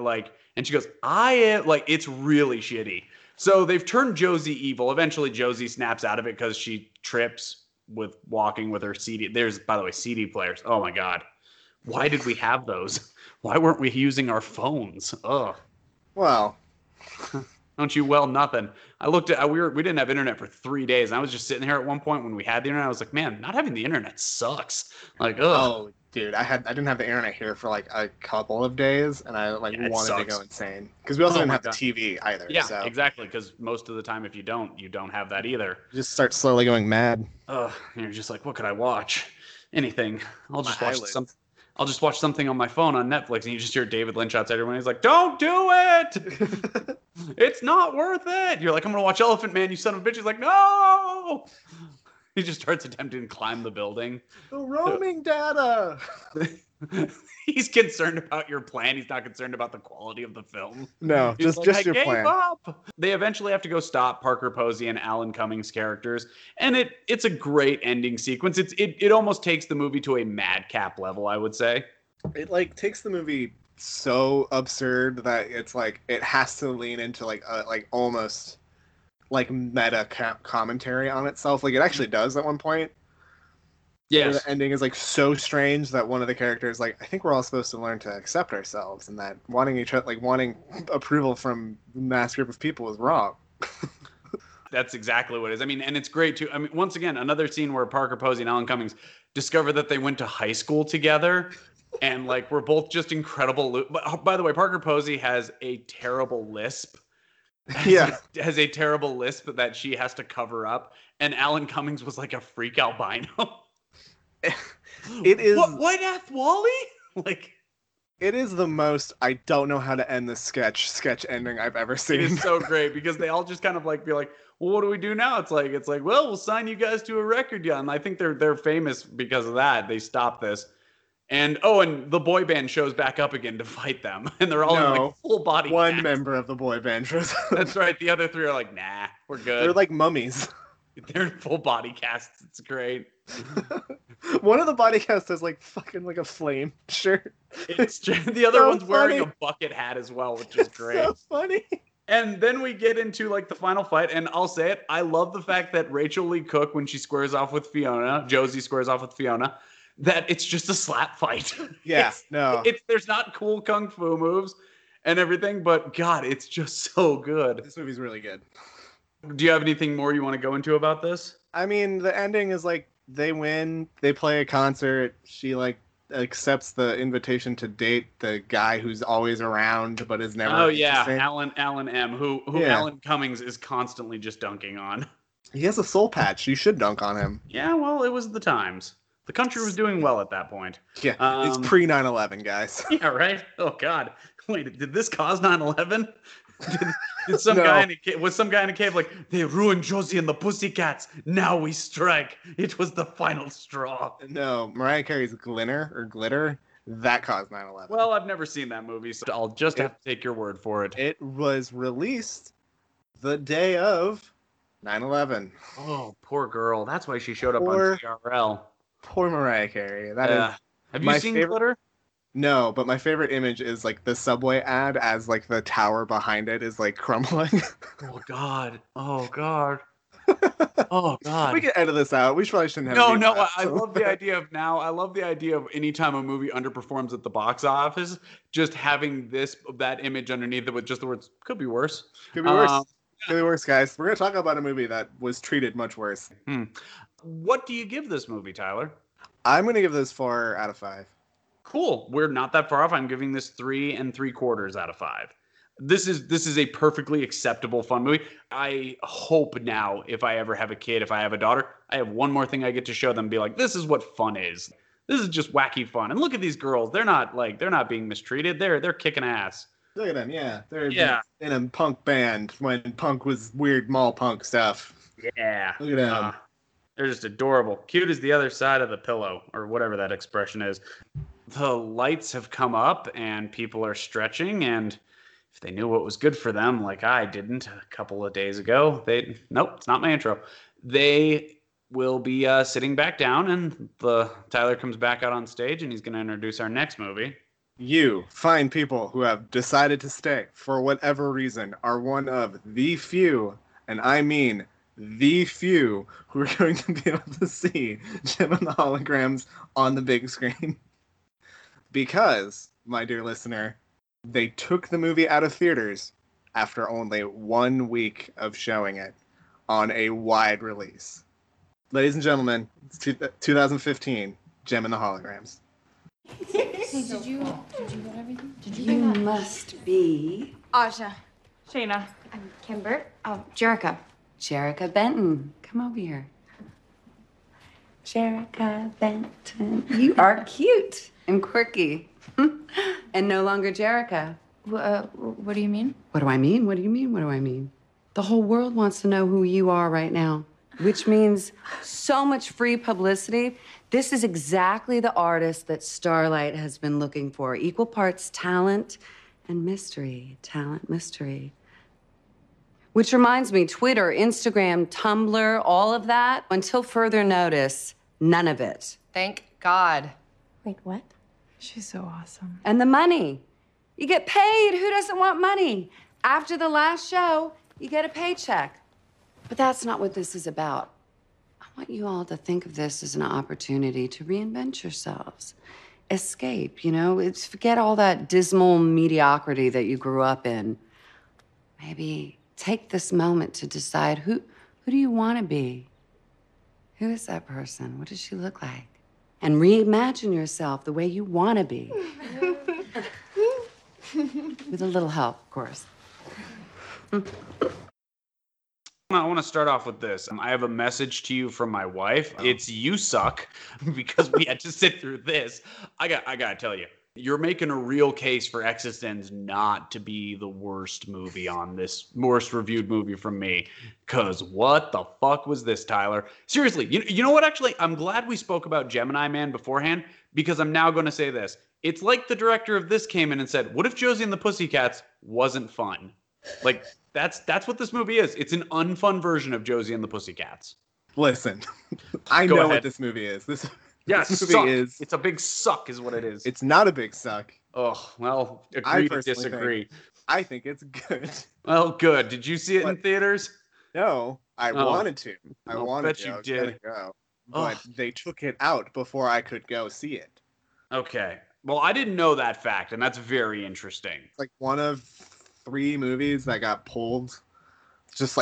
and she goes, "I am." It's really shitty. So they've turned Josie evil. Eventually, Josie snaps out of it because she trips with walking with her CD. There's, by the way, CD players. Oh my God, why did we have those? Why weren't we using our phones? Ugh. Well. Don't you well nothing. I looked at we didn't have internet for 3 days. And I was just sitting here at one point when we had the internet. I was like, man, not having the internet sucks. Oh, dude, I didn't have the internet here for a couple of days, and I wanted to go insane because we also didn't have the TV either. Yeah, so. Exactly. Because most of the time, if you don't have that either. You just start slowly going mad. And you're just like, what could I watch? Anything. I'll just watch something on my phone on Netflix, and you just hear David Lynch outside everyone. He's like, "Don't do it! It's not worth it!" You're like, "I'm gonna watch Elephant Man, you son of a bitch." He's like, "No!" He just starts attempting to climb the building. The roaming data! He's concerned about your plan. He's not concerned about the quality of the film. No, just your plan. Up. They eventually have to go stop Parker Posey and Alan Cummings' characters, and it's a great ending sequence. It almost takes the movie to a madcap level, I would say. It takes the movie so absurd that it's it has to lean into almost meta commentary on itself. It actually does at one point. Yes. The ending is so strange that one of the characters I think we're all supposed to learn to accept ourselves, and that wanting approval from a mass group of people is wrong. That's exactly what it is. I mean, and it's great too. I mean, once again, another scene where Parker Posey and Alan Cummings discover that they went to high school together. And like, we're both just incredible. By the way, Parker Posey has a terrible lisp. Yeah. Has a terrible lisp that she has to cover up. And Alan Cummings was like a freak albino. It is. What, Wally? Like. It is the most, I don't know how to end this sketch ending I've ever seen. It is so great because they all just kind of like be like, well, what do we do now? It's like, well, we'll sign you guys to a record deal. And I think they're famous because of that. They stopped this. And, and the boy band shows back up again to fight them. And they're all in like full body. One member of the boy band shows up. That's right. The other three are like, nah, we're good. They're like mummies. They're in full body casts. It's great. One of the body casts has like fucking like a flame shirt. It's just, the other so one's funny. Wearing a bucket hat as well, which is great. So funny. And then we get into like the final fight, and I'll say it, I love the fact that Rachel Lee Cook, when she squares off with Fiona, Josie squares off with Fiona, that it's just a slap fight. Yeah, there's not cool kung fu moves and everything, but God, it's just so good. This movie's really good. Do you have anything more you want to go into about this? I mean, the ending is like, they win, they play a concert, she like accepts the invitation to date the guy who's always around but is never Alan M, who Alan Cummings is constantly just dunking on. He has a soul patch, you should dunk on him. Yeah, well, it was the times. The country was doing well at that point. Yeah, it's pre-9/11, guys. Yeah, right? Oh, God. Wait, did this cause 9/11? Did some guy in a cave, was some guy in a cave like, they ruined Josie and the Pussycats, now we strike. It was the final straw. No, Mariah Carey's Glitter, that caused 9/11. Well, I've never seen that movie, so I'll just have to take your word for it. It was released the day of 9/11. Oh, poor girl. That's why she showed up on TRL. Poor Mariah Carey. That is. Have you seen Glitter? No, but my favorite image is like the subway ad as like the tower behind it is like crumbling. Oh God. We can edit this out. We probably shouldn't have. No. I love the idea of now. I love the idea of any time a movie underperforms at the box office, just having that image underneath it with just the words "could be worse." Could be worse. Could be worse, guys. We're gonna talk about a movie that was treated much worse. What do you give this movie, Tyler? I'm gonna give this 4 out of 5. Cool. We're not that far off. I'm giving this 3 3/4 out of 5. This is a perfectly acceptable fun movie. I hope now, if I ever have a kid, if I have a daughter, I have one more thing I get to show them. Be like, this is what fun is. This is just wacky fun. And look at these girls. They're not being mistreated. They're kicking ass. Look at them. Yeah. They're in a punk band when punk was weird mall punk stuff. Yeah. Look at them. They're just adorable. Cute as the other side of the pillow or whatever that expression is. The lights have come up and people are stretching, and if they knew what was good for them, like I didn't a couple of days ago, it's not my intro. They will be sitting back down, and Tyler comes back out on stage, and he's going to introduce our next movie. You find people who have decided to stay for whatever reason are one of the few, and I mean the few, who are going to be able to see Jem and the Holograms on the big screen. Because, my dear listener, they took the movie out of theaters after only 1 week of showing it on a wide release. Ladies and gentlemen, 2015, Jem and the Holograms. Hey, did you get everything? You must be... Asha. Shayna. I'm Kimber. Oh, Jerrica. Jerrica Benton. Come over here. Jerrica Benton. You are cute. And quirky. And no longer Jerrica. What do you mean? What do I mean? What do you mean? What do I mean? The whole world wants to know who you are right now, which means so much free publicity. This is exactly the artist that Starlight has been looking for. Equal parts talent and mystery. Talent, mystery. Which reminds me, Twitter, Instagram, Tumblr, all of that, until further notice, none of it. Thank God. Wait, what? She's so awesome. And the money. You get paid. Who doesn't want money? After the last show, you get a paycheck. But that's not what this is about. I want you all to think of this as an opportunity to reinvent yourselves. Escape, you know? Forget all that dismal mediocrity that you grew up in. Maybe take this moment to decide who Who do you want to be? Who is that person? What does she look like? And reimagine yourself the way you want to be. With a little help, of course. I want to start off with this. I have a message to you from my wife. Oh. It's you suck because we had to sit through this. I got to tell you, you're making a real case for Existence not to be the worst movie on this, worst reviewed movie from me. Because what the fuck was this, Tyler? Seriously, you know what, actually? I'm glad we spoke about Gemini Man beforehand because I'm now going to say this. It's like the director of this came in and said, what if Josie and the Pussycats wasn't fun? Like, that's what this movie is. It's an unfun version of Josie and the Pussycats. Listen, I know what this movie is. This movie sucks. It's a big suck is what it is. It's not a big suck. Oh, well, agree to disagree. I think it's good. Well, good. Did you see it in theaters? No, I wanted to. I wanted to. I bet you did. Go, but they took it out before I could go see it. Okay. Well, I didn't know that fact, and that's very interesting. It's like one of 3 movies that got pulled, just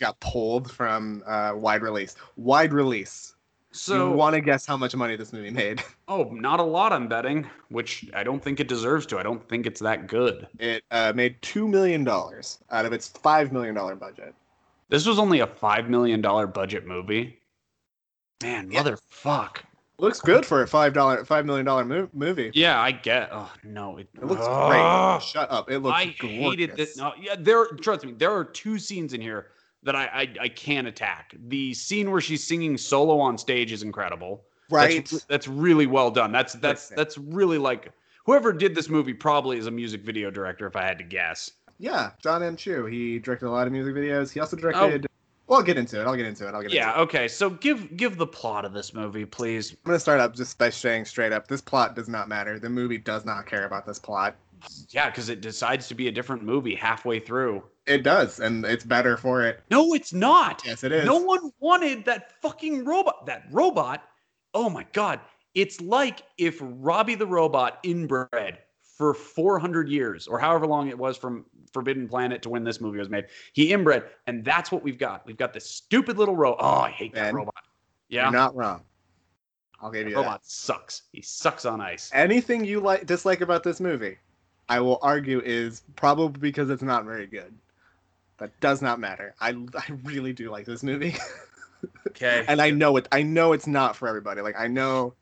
got pulled from wide release. Wide release. So you want to guess how much money this movie made? Oh, not a lot, I'm betting, which I don't think it deserves to. I don't think it's that good. It made $2 million out of its $5 million budget. This was only a $5 million budget movie? Man, yeah. Motherfuck. Looks good for a $5 million movie. Yeah, I get. Oh no, it looks great. Shut up! It looks. I hated this. No, yeah, trust me, there are 2 scenes in here that I can't attack. The scene where she's singing solo on stage is incredible. Right. That's really well done. That's really like whoever did this movie probably is a music video director if I had to guess. Yeah, John M. Chu. He directed a lot of music videos. He also directed. Well, I'll get into it. Yeah, okay. So give the plot of this movie, please. I'm going to start up just by saying straight up, this plot does not matter. The movie does not care about this plot. Yeah, because it decides to be a different movie halfway through. It does, and it's better for it. No, it's not. Yes, it is. No one wanted that fucking robot. That robot, oh my God. It's like if Robbie the Robot inbred for 400 years, or however long it was from Forbidden Planet to when this movie was made. He inbred, and that's what we've got. We've got this stupid little robot. Oh, I hate that robot. Yeah, you're not wrong. I'll give you that. The robot sucks. He sucks on ice. Anything you dislike about this movie, I will argue is probably because it's not very good. That does not matter. I really do like this movie. Okay. And I know it's not for everybody. Like, I know...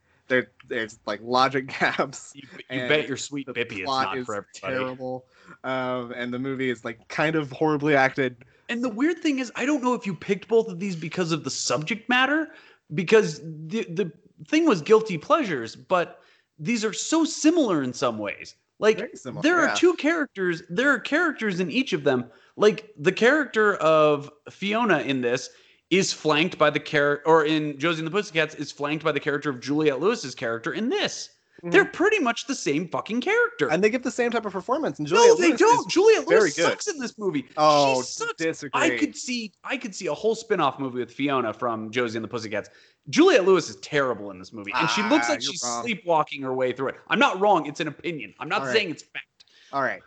There's like logic gaps. You bet your sweet bippy it's not for everybody. Terrible, and the movie is like kind of horribly acted. And the weird thing is, I don't know if you picked both of these because of the subject matter, because the thing was guilty pleasures, but these are so similar in some ways. Like there are 2 characters. There are characters in each of them. Like the character of Fiona in this. Is flanked by the character, or in Josie and the Pussycats, is flanked by the character of Juliette Lewis's character in this. Mm-hmm. They're pretty much the same fucking character. And they give the same type of performance. And Juliette Lewis don't. Juliette Lewis sucks in this movie. Oh, she sucks. Disagree. I could see a whole spin-off movie with Fiona from Josie and the Pussycats. Juliette Lewis is terrible in this movie. And she looks like she's sleepwalking her way through it. I'm not wrong. It's an opinion. I'm not saying it's fact. All right.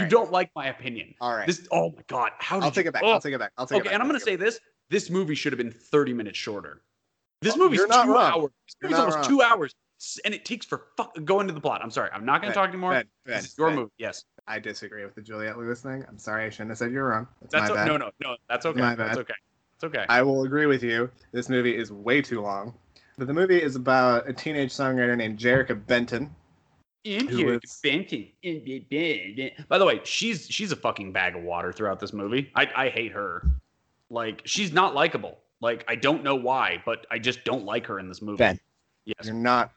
You don't like my opinion. All right. Oh my God. I'll take it back. And I'm going to say this. This movie should have been 30 minutes shorter. This movie's 2 hours. This movie's almost 2 hours. And it takes for go into the plot. I'm sorry. I'm not going to talk anymore. This is your movie. Yes. I disagree with the Juliette Lewis thing. I'm sorry. I shouldn't have said you're wrong. That's my bad. No. That's okay. My bad. That's okay. It's okay. I will agree with you. This movie is way too long. But the movie is about a teenage songwriter named Jerrica Benton. By the way, she's a fucking bag of water throughout this movie. I hate her. Like, she's not likable. Like, I don't know why, but I just don't like her in this movie. Ben, yes. You're not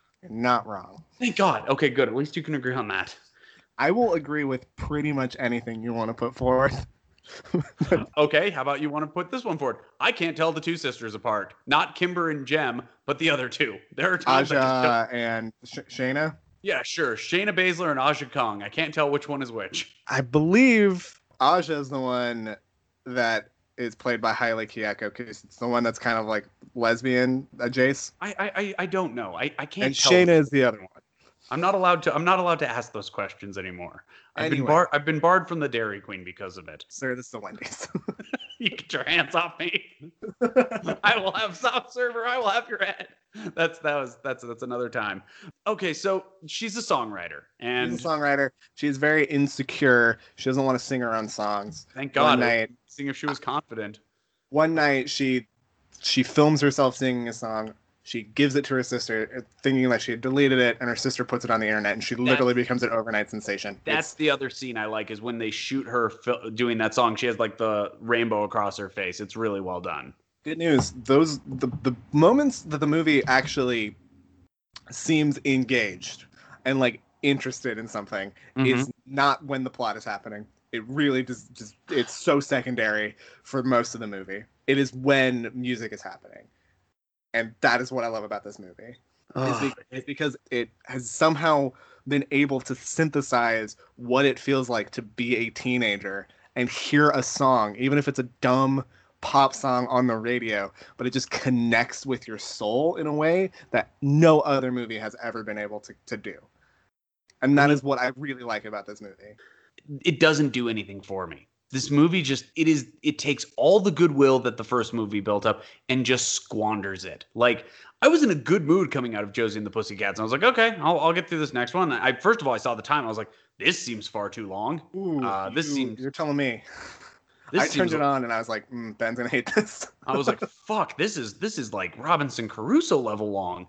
wrong. Thank God. Okay, good. At least you can agree on that. I will agree with pretty much anything you want to put forward. Okay, how about you want to put this one forward? I can't tell the 2 sisters apart. Not Kimber and Jem, but the other 2. There are times Aja and Shayna? Yeah, sure. Shayna Baszler and Aja Kong. I can't tell which one is which. I believe Aja is the one that... is played by Haile Kiyoko because it's the one that's kind of like lesbian adjacent. I don't know. I can't. And tell. And Shayna is the other one. I'm not allowed to ask those questions anymore. Anyway. I've been barred from the Dairy Queen because of it. Sir, this is the Wendy's. You get your hands off me. I will have soft server. I will have your head. That's another time. Okay, so she's a songwriter. She's very insecure. She doesn't want to sing her own songs. Thank God. Seeing if she was confident. One night she films herself singing a song. She gives it to her sister, thinking that she had deleted it, and her sister puts it on the internet, and she literally becomes an overnight sensation. That's the other scene I like, is when they shoot her doing that song. She has like the rainbow across her face. It's really well done. Good news. The moments that the movie actually seems engaged and like interested in something is not when the plot is happening. It really just it's so secondary for most of the movie. It is when music is happening. And that is what I love about this movie. It's because it has somehow been able to synthesize what it feels like to be a teenager and hear a song, even if it's a dumb pop song on the radio, but it just connects with your soul in a way that no other movie has ever been able to do. And that is what I really like about this movie. It doesn't do anything for me. This movie it takes all the goodwill that the first movie built up and just squanders it. Like, I was in a good mood coming out of Josie and the Pussycats, and I was like, okay, I'll get through this next one. First of all, I saw the time. I was like, this seems far too long. You're telling me. I turned it on, and I was like, Ben's going to hate this. I was like, fuck, this is like Robinson Crusoe level long.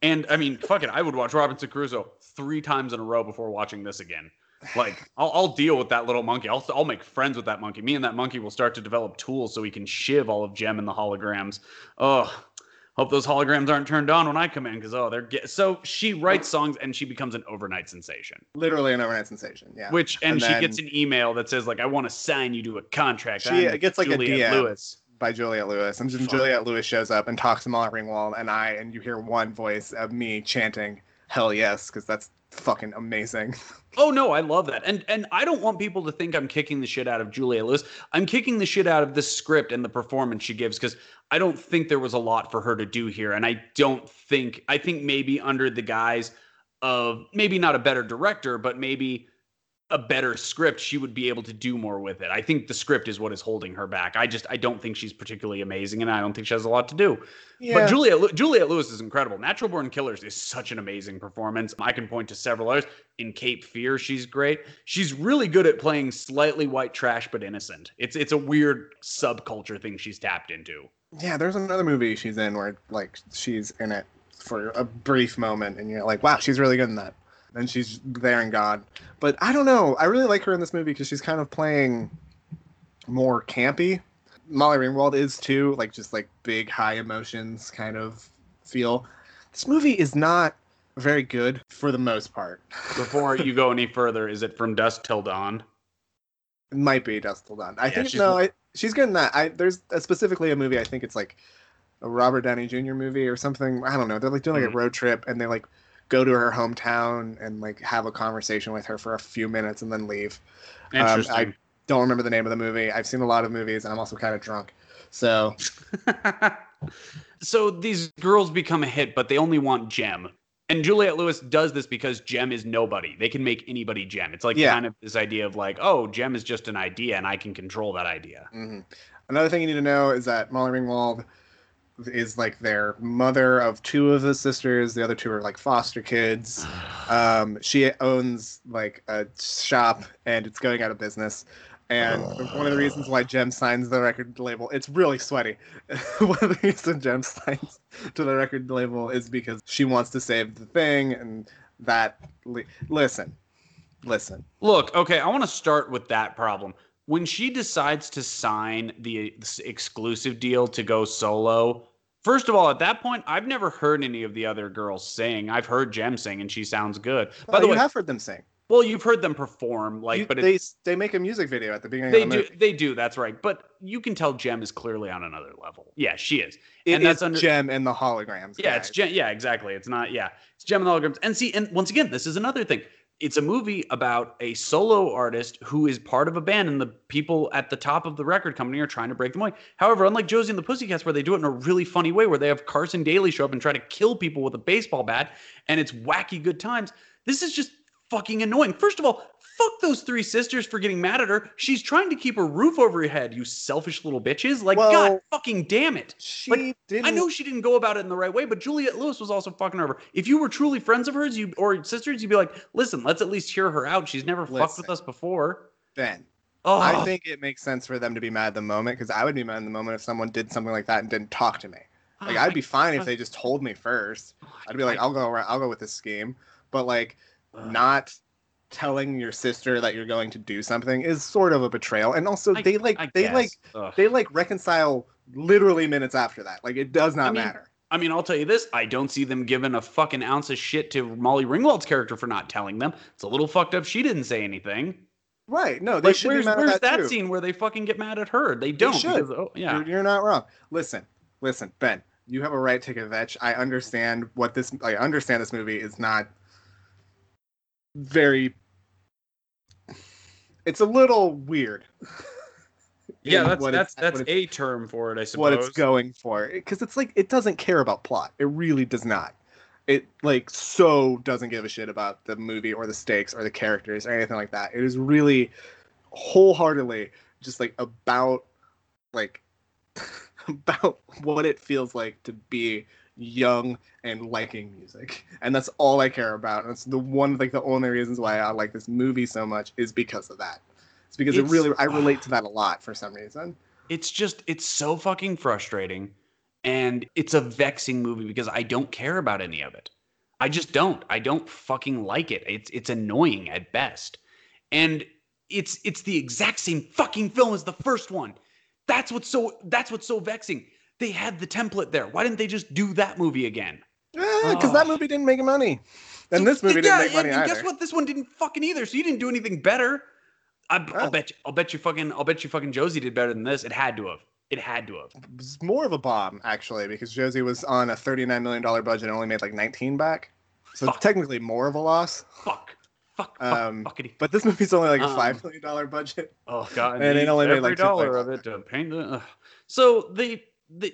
And, I mean, fuck it, I would watch Robinson Crusoe 3 times in a row before watching this again. Like, I'll deal with that little monkey. I'll make friends with that monkey. Me and that monkey will start to develop tools so we can shiv all of Jem and the Holograms. Oh, hope those holograms aren't turned on when I come in, because, they're... So she writes songs, and she becomes an overnight sensation. Literally an overnight sensation, yeah. She gets an email that says, like, I want to sign you to a contract. She gets, like, Juliette a DM Lewis. By Juliette Lewis. And Juliette Lewis shows up and talks to Molly Ringwald, and you hear one voice of me chanting, hell yes, because that's fucking amazing. Oh no, I love that. And I don't want people to think I'm kicking the shit out of Juliette Lewis. I'm kicking the shit out of this script and the performance she gives, because I don't think there was a lot for her to do here. And I think maybe under the guise of maybe not a better director, but maybe a better script, she would be able to do more with it. I think the script is what is holding her back. I don't think she's particularly amazing, and I don't think she has a lot to do. Yeah. But Juliette Lewis is incredible. Natural Born Killers is such an amazing performance. I can point to several others. In Cape Fear, she's great. She's really good at playing slightly white trash but innocent. It's a weird subculture thing she's tapped into. Yeah, there's another movie she's in where like she's in it for a brief moment, and you're like, wow, she's really good in that. And she's there and gone. But I don't know. I really like her in this movie because she's kind of playing more campy. Molly Ringwald is too, like just like big high emotions kind of feel. This movie is not very good for the most part. Before you go any further, is it From Dusk Till Dawn? It might be Dusk Till Dawn. She's good in that. There's specifically a movie, I think it's like a Robert Downey Jr. movie or something. I don't know. They're like doing like a road trip, and they like go to her hometown and like have a conversation with her for a few minutes and then leave. Interesting. I don't remember the name of the movie. I've seen a lot of movies, and I'm also kind of drunk. So, so these girls become a hit, but they only want Jem. And Juliette Lewis does this because Jem is nobody. They can make anybody Jem. It's like kind of this idea of like, oh, Jem is just an idea, and I can control that idea. Mm-hmm. Another thing you need to know is that Molly Ringwald is like their mother of 2 of the sisters. The other 2 are like foster kids. She owns like a shop, and it's going out of business. And one of the reasons why Jem signs the record label, it's really sweaty. One of the reasons Jem signs to the record label is because she wants to save the thing. And that, listen. Look, okay, I want to start with that problem. When she decides to sign the exclusive deal to go solo, first of all, at that point, I've never heard any of the other girls sing. I've heard Jem sing, and she sounds good. By the way, you have heard them sing. Well, you've heard them perform, but they make a music video at the beginning. They do. They do. That's right. But you can tell Jem is clearly on another level. Yeah, she is. That's Jem and the Holograms. Yeah, guys. It's Jem. Yeah, exactly. It's not. Yeah, it's Jem and the Holograms. And see, and once again, this is another thing. It's a movie about a solo artist who is part of a band, and the people at the top of the record company are trying to break them away. However, unlike Josie and the Pussycats, where they do it in a really funny way, where they have Carson Daly show up and try to kill people with a baseball bat, and it's wacky good times, this is just fucking annoying. First of all, fuck those three sisters for getting mad at her. She's trying to keep a roof over her head, you selfish little bitches. Like, well, God fucking damn it. I know she didn't go about it in the right way, but Juliette Lewis was also fucking over. If you were truly friends of hers or sisters, you'd be like, listen, let's at least hear her out. She's never fucked with us before. Ben, I think it makes sense for them to be mad at the moment, because I would be mad at the moment if someone did something like that and didn't talk to me. Like, I'd be fine if they just told me first. I'd be like, I'll go with this scheme. But, like, not telling your sister that you're going to do something is sort of a betrayal. And also, they reconcile literally minutes after that. Like, it does not matter. I mean, I'll tell you this. I don't see them giving a fucking ounce of shit to Molly Ringwald's character for not telling them. It's a little fucked up she didn't say anything. Right. No, they should be mad at that, where's that scene where they fucking get mad at her? They don't. They should. Because, you're not wrong. Listen, Ben. You have a right to take a vetch. I understand this movie is not very. It's a little weird. Yeah, that's a term for it, I suppose. What it's going for, because it's like it doesn't care about plot. It really does not. It like so doesn't give a shit about the movie or the stakes or the characters or anything like that. It is really wholeheartedly just like about what it feels like to be young and liking music, and that's all I care about. And it's the only reasons why I like this movie so much is because of that. It's because I relate to that a lot for some reason. It's so fucking frustrating, and it's a vexing movie because I don't care about any of it. I just don't. I don't fucking like it. It's annoying at best, and it's the exact same fucking film as the first one. That's what's so vexing. They had the template there. Why didn't they just do that movie again? Because that movie didn't make money. And this movie didn't make money either. And guess what? This one didn't fucking either. So you didn't do anything better. I'll bet you fucking Josie did better than this. It had to have. It was more of a bomb, actually, because Josie was on a $39 million budget and only made like 19 back. So it's technically more of a loss. But this movie's only like a $5 million budget. Oh God! And it only made like $2 of it to paint the. So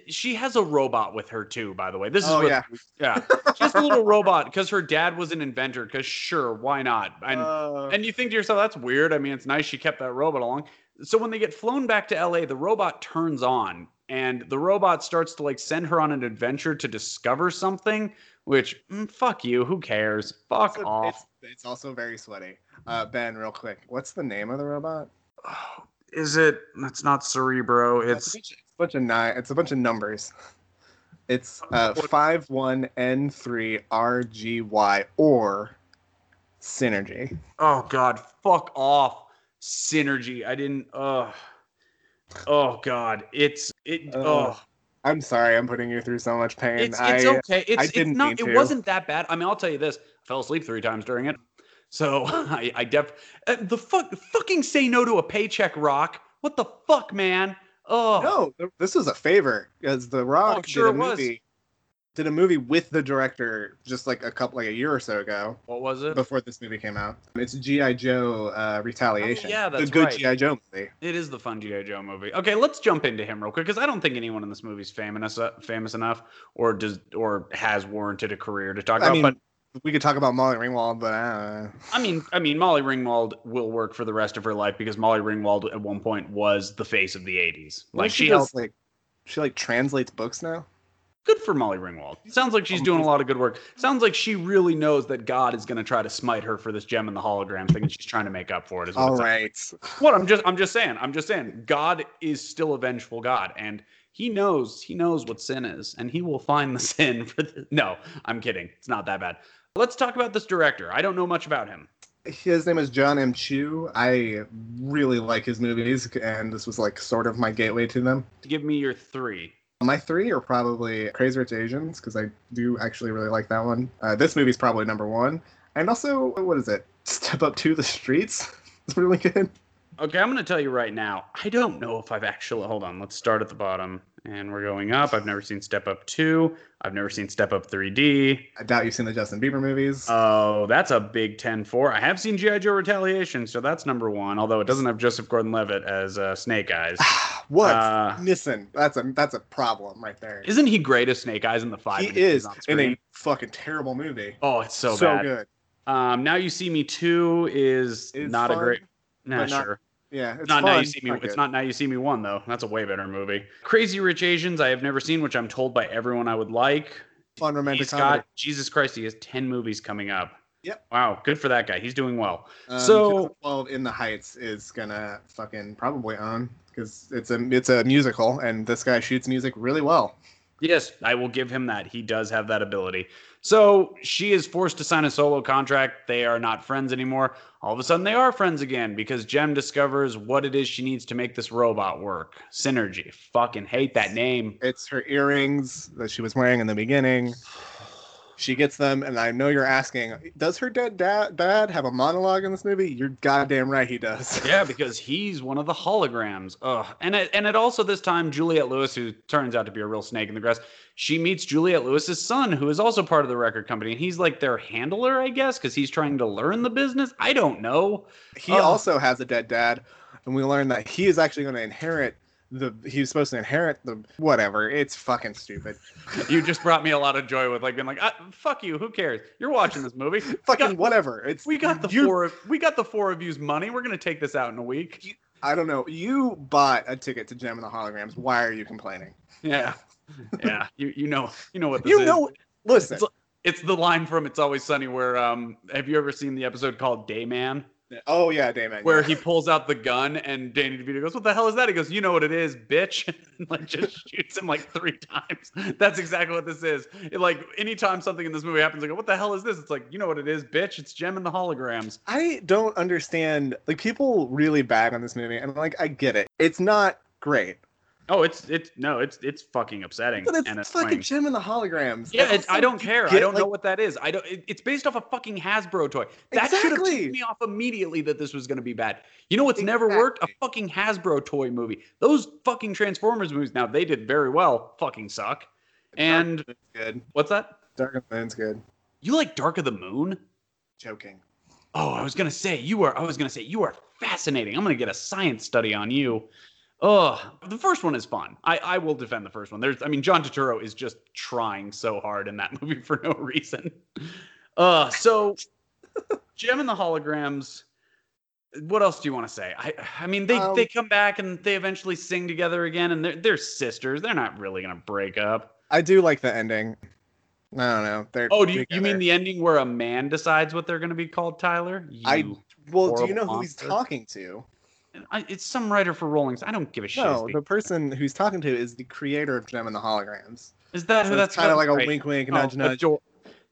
she has a robot with her too. By the way, this is just a little robot because her dad was an inventor. Because sure, why not? And you think to yourself, that's weird. I mean, it's nice she kept that robot along. So when they get flown back to LA, the robot turns on, and the robot starts to like send her on an adventure to discover something. Which, fuck you, who cares? Fuck off. It's also very sweaty. Ben, real quick, what's the name of the robot? Oh, it's not Cerebro. It's a bunch of numbers. It's 51N3RGY or Synergy. Oh, God, fuck off. Synergy. I didn't, oh, God. I'm sorry, I'm putting you through so much pain. It's okay. It wasn't that bad. I mean, I'll tell you this. I fell asleep 3 times during it. So fucking say no to a paycheck, Rock. What the fuck, man? Oh. No, this was a favor because the Rock did a movie with the director just like a year or so ago. What was it? Before this movie came out. It's G.I. Joe Retaliation. Oh, yeah, that's right. The good G.I. Joe movie. It is the fun G.I. Joe movie. Okay, let's jump into him real quick because I don't think anyone in this movie is famous enough or has warranted a career to talk about. We could talk about Molly Ringwald, but I don't know. I mean, Molly Ringwald will work for the rest of her life because Molly Ringwald at one point was the face of the 80s. Like she translates books now. Good for Molly Ringwald. Sounds like she's doing a lot of good work. Sounds like she really knows that God is going to try to smite her for this Jem and the Holograms thing, and she's trying to make up for it. All right. What I'm just saying. God is still a vengeful God, and He knows what sin is, and He will find the sin. No, I'm kidding. It's not that bad. Let's talk about this director. I don't know much about him. His name is John M. Chu. I really like his movies, and this was like sort of my gateway to them. Give me your 3. My 3 are probably Crazy Rich Asians, because I do actually really like that one. This movie's probably number 1. And also, what is it? Step Up to the Streets. It's really good. Okay, I'm going to tell you right now. I don't know if I've actually... Hold on, let's start at the bottom. And we're going up. I've never seen Step Up 2. I've never seen Step Up 3D. I doubt you've seen the Justin Bieber movies. Oh, that's a big 10-4. I have seen G.I. Joe Retaliation, so that's number 1, although it doesn't have Joseph Gordon-Levitt as Snake Eyes. What? Listen, that's a problem right there. Isn't he great as Snake Eyes in the 5? He is, in a fucking terrible movie. Oh, it's so bad. So good. Now You See Me 2 is not fun, a great. Nah, not, sure. Yeah, it's not fun. Now You See Me. It's not Now You See Me 1 though. That's a way better movie. Crazy Rich Asians I have never seen, which I'm told by everyone I would like. Fun romantic He's comedy. Got, Jesus Christ, he has 10 movies coming up. Yep. Wow, good for that guy. He's doing well. So 12 In the Heights is gonna fucking probably on because it's a musical and this guy shoots music really well. Yes, I will give him that. He does have that ability. So she is forced to sign a solo contract. They are not friends anymore. All of a sudden, they are friends again because Jem discovers what it is she needs to make this robot work. Synergy. Fucking hate that name. It's her earrings that she was wearing in the beginning. She gets them, and I know you're asking, does her dead dad have a monologue in this movie? You're goddamn right he does. Yeah, because he's one of the holograms. Ugh. And it also, this time, Juliette Lewis, who turns out to be a real snake in the grass, she meets Juliette Lewis's son, who is also part of the record company, and he's like their handler, I guess, because he's trying to learn the business? I don't know. He also has a dead dad, and we learn that he is actually going to inherit he's supposed to inherit the whatever. It's fucking stupid. You just brought me a lot of joy with like being like, fuck you, who cares? You're watching this movie. Fucking whatever. We got the four of you's money. We're gonna take this out in a week. I don't know. You bought a ticket to Jem and the Holograms. Why are you complaining? Yeah. Yeah. You know what this is. You know, listen. It's the line from It's Always Sunny where have you ever seen the episode called Day Man? Oh, yeah, Damon. Where he pulls out the gun and Danny DeVito goes, what the hell is that? He goes, you know what it is, bitch. And like just shoots him like three times. That's exactly what this is. It, like anytime something in this movie happens, I go, what the hell is this? It's like, you know what it is, bitch. It's Jem and the Holograms. I don't understand. Like people really bag on this movie. And like, I get it. It's not great. Oh, it's fucking upsetting. But it's fucking Jem and the Holograms. Yeah, I don't care. I don't know what that is. It's based off a fucking Hasbro toy. That should have ticked me off immediately that this was going to be bad. You know what's never worked? A fucking Hasbro toy movie. Those fucking Transformers movies, now they did very well, fucking suck. And good. What's that? Dark of the Moon's good. You like Dark of the Moon? Joking. Oh, I was going to say you are fascinating. I'm going to get a science study on you. Oh, the first one is fun. I will defend the first one. John Turturro is just trying so hard in that movie for no reason. So Jem and the Holograms, what else do you want to say? They come back and they eventually sing together again and they're sisters. They're not really going to break up. I do like the ending. I don't know. You mean the ending where a man decides what they're going to be called, Tyler? Do you know who he's talking to? It's some writer for Rolling Stone. I don't give a shit. No, the person who's talking to is the creator of Jem and the Holograms. Is that so who that's kind of like a wink, wink, nudge, nudge.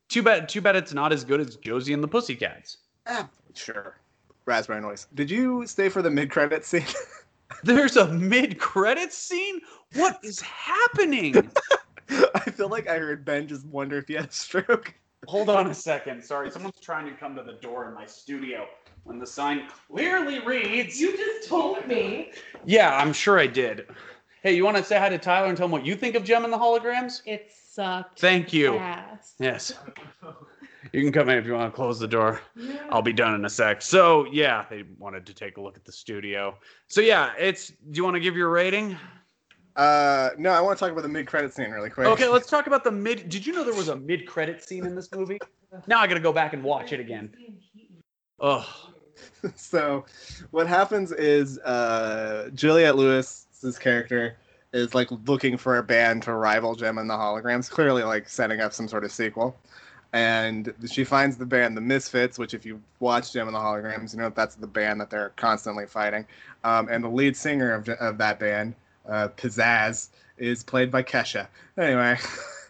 Too bad it's not as good as Josie and the Pussycats. Sure. Raspberry noise. Did you stay for the mid-credit scene? There's a mid-credit scene? What is happening? I feel like I heard Ben just wonder if he had a stroke. Hold on a second. Sorry, someone's trying to come to the door in my studio. When the sign clearly reads... You just told me. Yeah, I'm sure I did. Hey, you want to say hi to Tyler and tell him what you think of Jem and the Holograms? It sucked. Thank you. Ass. Yes. You can come in if you want to close the door. Yeah. I'll be done in a sec. So, yeah, they wanted to take a look at the studio. So, yeah, do you want to give your rating? No, I want to talk about the mid-credit scene really quick. Okay, let's talk about the mid... Did you know there was a mid-credit scene in this movie? Now I got to go back and watch it again. Ugh. So what happens is Juliette Lewis's character is like looking for a band to rival Jem and the Holograms, clearly like setting up some sort of sequel. And she finds the band, the Misfits, which if you watch Jem and the Holograms, you know that's the band that they're constantly fighting. And the lead singer of that band, Pizzazz, is played by Kesha. Anyway...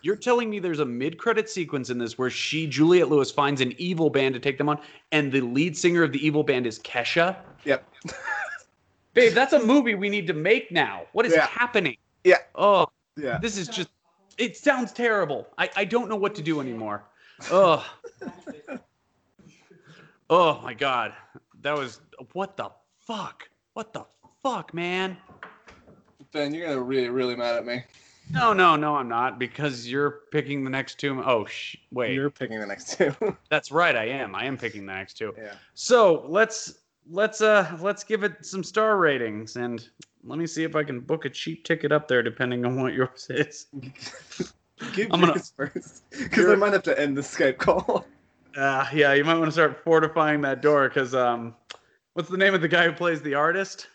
You're telling me there's a mid-credit sequence in this where Juliette Lewis, finds an evil band to take them on, and the lead singer of the evil band is Kesha? Yep. Babe, that's a movie we need to make now. What is happening? Yeah. Oh, yeah. This is just... It sounds terrible. I don't know what to do anymore. Ugh. Oh, my God. That was... What the fuck? What the fuck, man? Ben, you're going to really, really mad at me. No, I'm not, because you're picking the next two. Oh, wait. You're picking the next two. That's right, I am. I am picking the next two. Yeah. So let's give it some star ratings, and let me see if I can book a cheap ticket up there, depending on what yours is. Give yours first, because I might have to end the Skype call. Yeah, you might want to start fortifying that door because what's the name of the guy who plays the artist?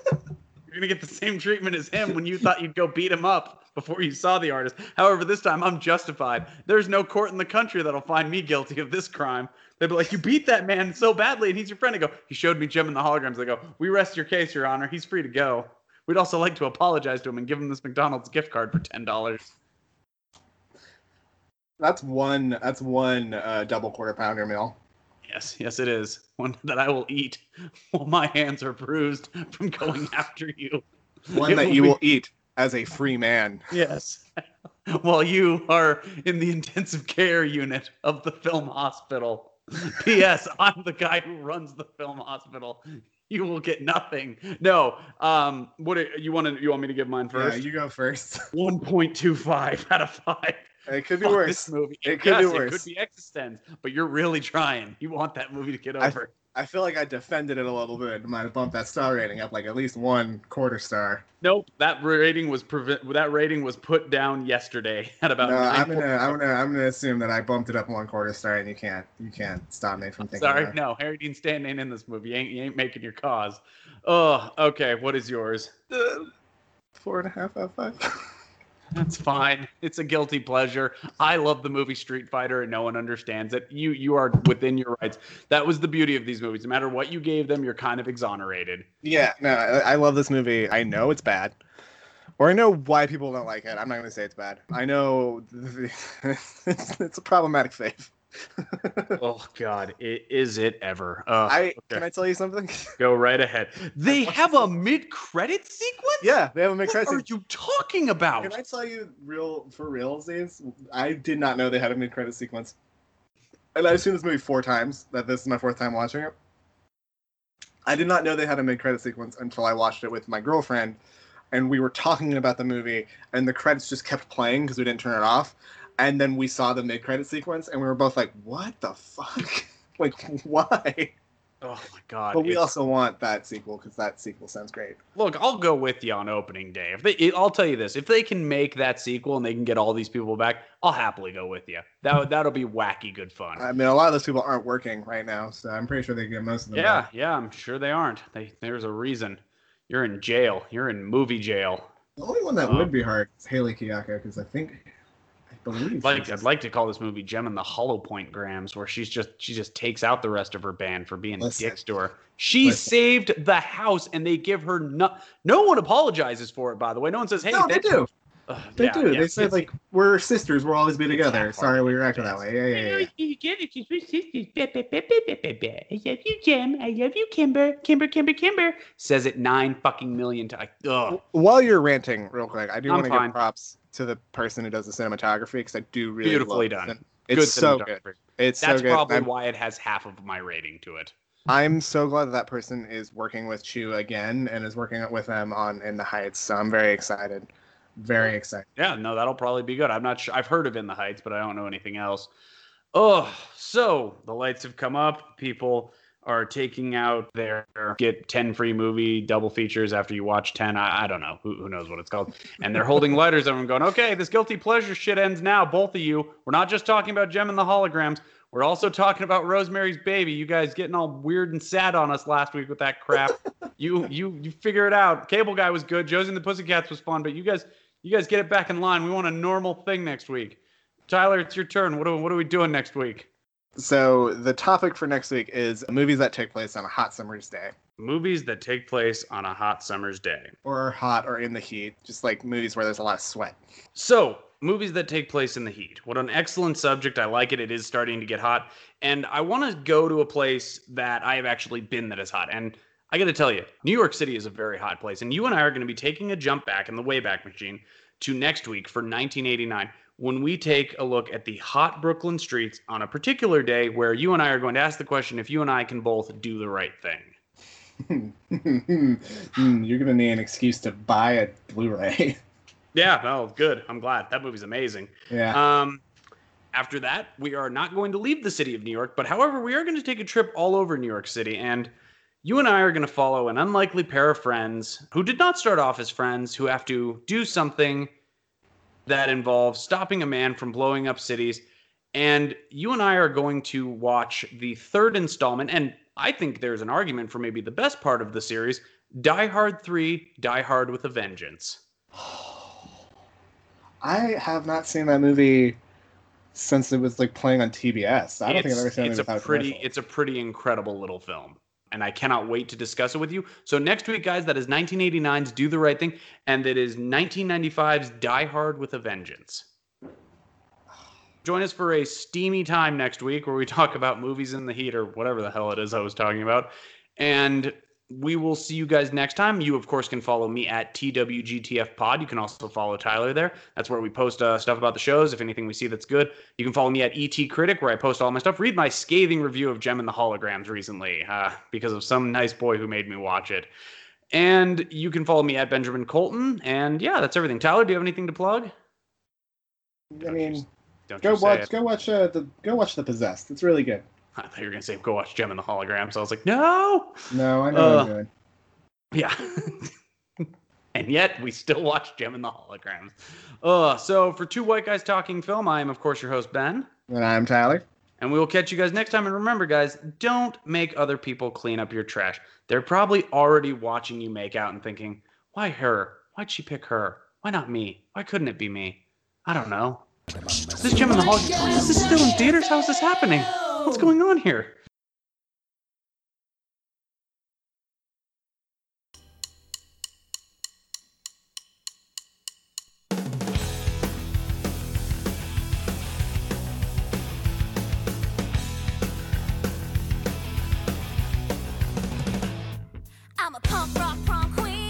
You're going to get the same treatment as him when you thought you'd go beat him up before you saw the artist. However, this time I'm justified. There's no court in the country that'll find me guilty of this crime. They'd be like, you beat that man so badly and he's your friend. I go, he showed me Jem and the Holograms. They go, we rest your case, Your Honor. He's free to go. We'd also like to apologize to him and give him this McDonald's gift card for $10. That's one double quarter pounder meal. Yes, it is. One that I will eat while my hands are bruised from going after you. One that you will eat as a free man. Yes. While you are in the intensive care unit of the film hospital. P.S. I'm the guy who runs the film hospital. You will get nothing. No. You want me to give mine first? Yeah, you go first. 1.25 out of 5. It could be worse. This movie. It could be worse. It could be Existence, but you're really trying. You want that movie to get over. I feel like I defended it a little bit. I might have bumped that star rating up like at least one quarter star. Nope, that rating was put down yesterday at about. No, I'm gonna assume that I bumped it up one quarter star, and you can't stop me from thinking. Sorry, no, Harry Dean Stanton ain't in this movie. You ain't making your cause. Oh, okay. What is yours? 4.5 out of 5. That's fine. It's a guilty pleasure. I love the movie Street Fighter, and no one understands it. You are within your rights. That was the beauty of these movies. No matter what you gave them, you're kind of exonerated. Yeah, no, I love this movie. I know it's bad. Or I know why people don't like it. I'm not going to say it's bad. I know it's a problematic fave. Oh God! Is it ever? Can I tell you something? Go right ahead. They have a mid-credit sequence. Yeah, they have a mid-credit. What are you talking about? Can I tell you for real, Zanes? I did not know they had a mid-credit sequence, and I've seen this movie 4 times. That this is my 4th time watching it. I did not know they had a mid-credit sequence until I watched it with my girlfriend, and we were talking about the movie, and the credits just kept playing because we didn't turn it off. And then we saw the mid-credit sequence, and we were both like, what the fuck? Like, why? Oh, my God. But we also want that sequel, because that sequel sounds great. Look, I'll go with you on opening day. I'll tell you this. If they can make that sequel and they can get all these people back, I'll happily go with you. That'll be wacky good fun. I mean, a lot of those people aren't working right now, so I'm pretty sure they get most of them back. Yeah, I'm sure they aren't. There's a reason. You're in jail. You're in movie jail. The only one that would be hard is Haley Kiyoko, because I'd like to call this movie Jem and the Hollow Point Grams, where she just takes out the rest of her band for being dicks to her. She saved the house, and they give her no one apologizes for it. By the way, no one says, "Hey." No, they do. They do. Yeah, they say like, "We're sisters. We'll always be together." Exactly. Sorry, we were acting that way. Yeah. I love you, Jem. I love you, Kimber. Kimber. Says it 9 fucking million times. While you're ranting, real quick, I do want to give props to the person who does the cinematography, because I do really beautifully love done. It's so good. That's so good. That's probably why it has half of my rating to it. I'm so glad that person is working with Chu again and is working with them on In the Heights. So I'm very excited. Very excited. Yeah, no, that'll probably be good. I'm not sure. I've heard of In the Heights, but I don't know anything else. Oh, so the lights have come up. People are taking out their get 10 free movie double features after you watch 10. I don't know. Who knows what it's called? And they're holding lighters. Everyone going, okay, this guilty pleasure shit ends now. Both of you. We're not just talking about Jem and the Holograms. We're also talking about Rosemary's Baby. You guys getting all weird and sad on us last week with that crap. You figure it out. Cable Guy was good. Josie and the Pussycats was fun. But you guys get it back in line. We want a normal thing next week. Tyler, it's your turn. What are we doing next week? So the topic for next week is movies that take place on a hot summer's day. Movies that take place on a hot summer's day. Or hot or in the heat. Just like movies where there's a lot of sweat. So movies that take place in the heat. What an excellent subject. I like it. It is starting to get hot. And I want to go to a place that I have actually been that is hot. And I got to tell you, New York City is a very hot place. And you and I are going to be taking a jump back in the Wayback Machine to next week for 1989. When we take a look at the hot Brooklyn streets on a particular day where you and I are going to ask the question if you and I can both do the right thing. You're going to need an excuse to buy a Blu-ray. Yeah, oh, good. I'm glad. That movie's amazing. Yeah. After that, we are not going to leave the city of New York, but however, we are going to take a trip all over New York City, and you and I are going to follow an unlikely pair of friends who did not start off as friends, who have to do something that involves stopping a man from blowing up cities And you and I are going to watch the third installment, and I think there's an argument for maybe the best part of the series, Die Hard 3, Die Hard with a Vengeance. I have not seen that movie since it was like playing on TBS. I don't think I've ever seen it without a commercial. It's a pretty incredible little film, and I cannot wait to discuss it with you. So next week, guys, that is 1989's Do the Right Thing, and that is 1995's Die Hard with a Vengeance. Join us for a steamy time next week where we talk about movies in the heat or whatever the hell it is I was talking about. And we will see you guys next time. You, of course, can follow me at TWGTF Pod. You can also follow Tyler there. That's where we post stuff about the shows, if anything we see that's good. You can follow me at ET Critic, where I post all my stuff. Read my scathing review of Jem and the Holograms recently because of some nice boy who made me watch it. And you can follow me at Benjamin Colton. And, yeah, that's everything. Tyler, do you have anything to plug? I mean... Go watch The Possessed. It's really good. I thought you were gonna say go watch Jem and the Holograms. So I was like, no, I know what I'm doing. Yeah, and yet we still watch Jem and the Holograms. So for Two White Guys Talking Film, I am of course your host Ben, and I'm Tyler, and we will catch you guys next time. And remember, guys, don't make other people clean up your trash. They're probably already watching you make out and thinking, why her? Why'd she pick her? Why not me? Why couldn't it be me? I don't know. Is this Jem and the Holograms? Is this still in theaters? How is this happening? What's going on here? I'm a punk rock prom queen.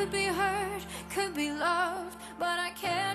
Could be hurt, could be loved, but I can't.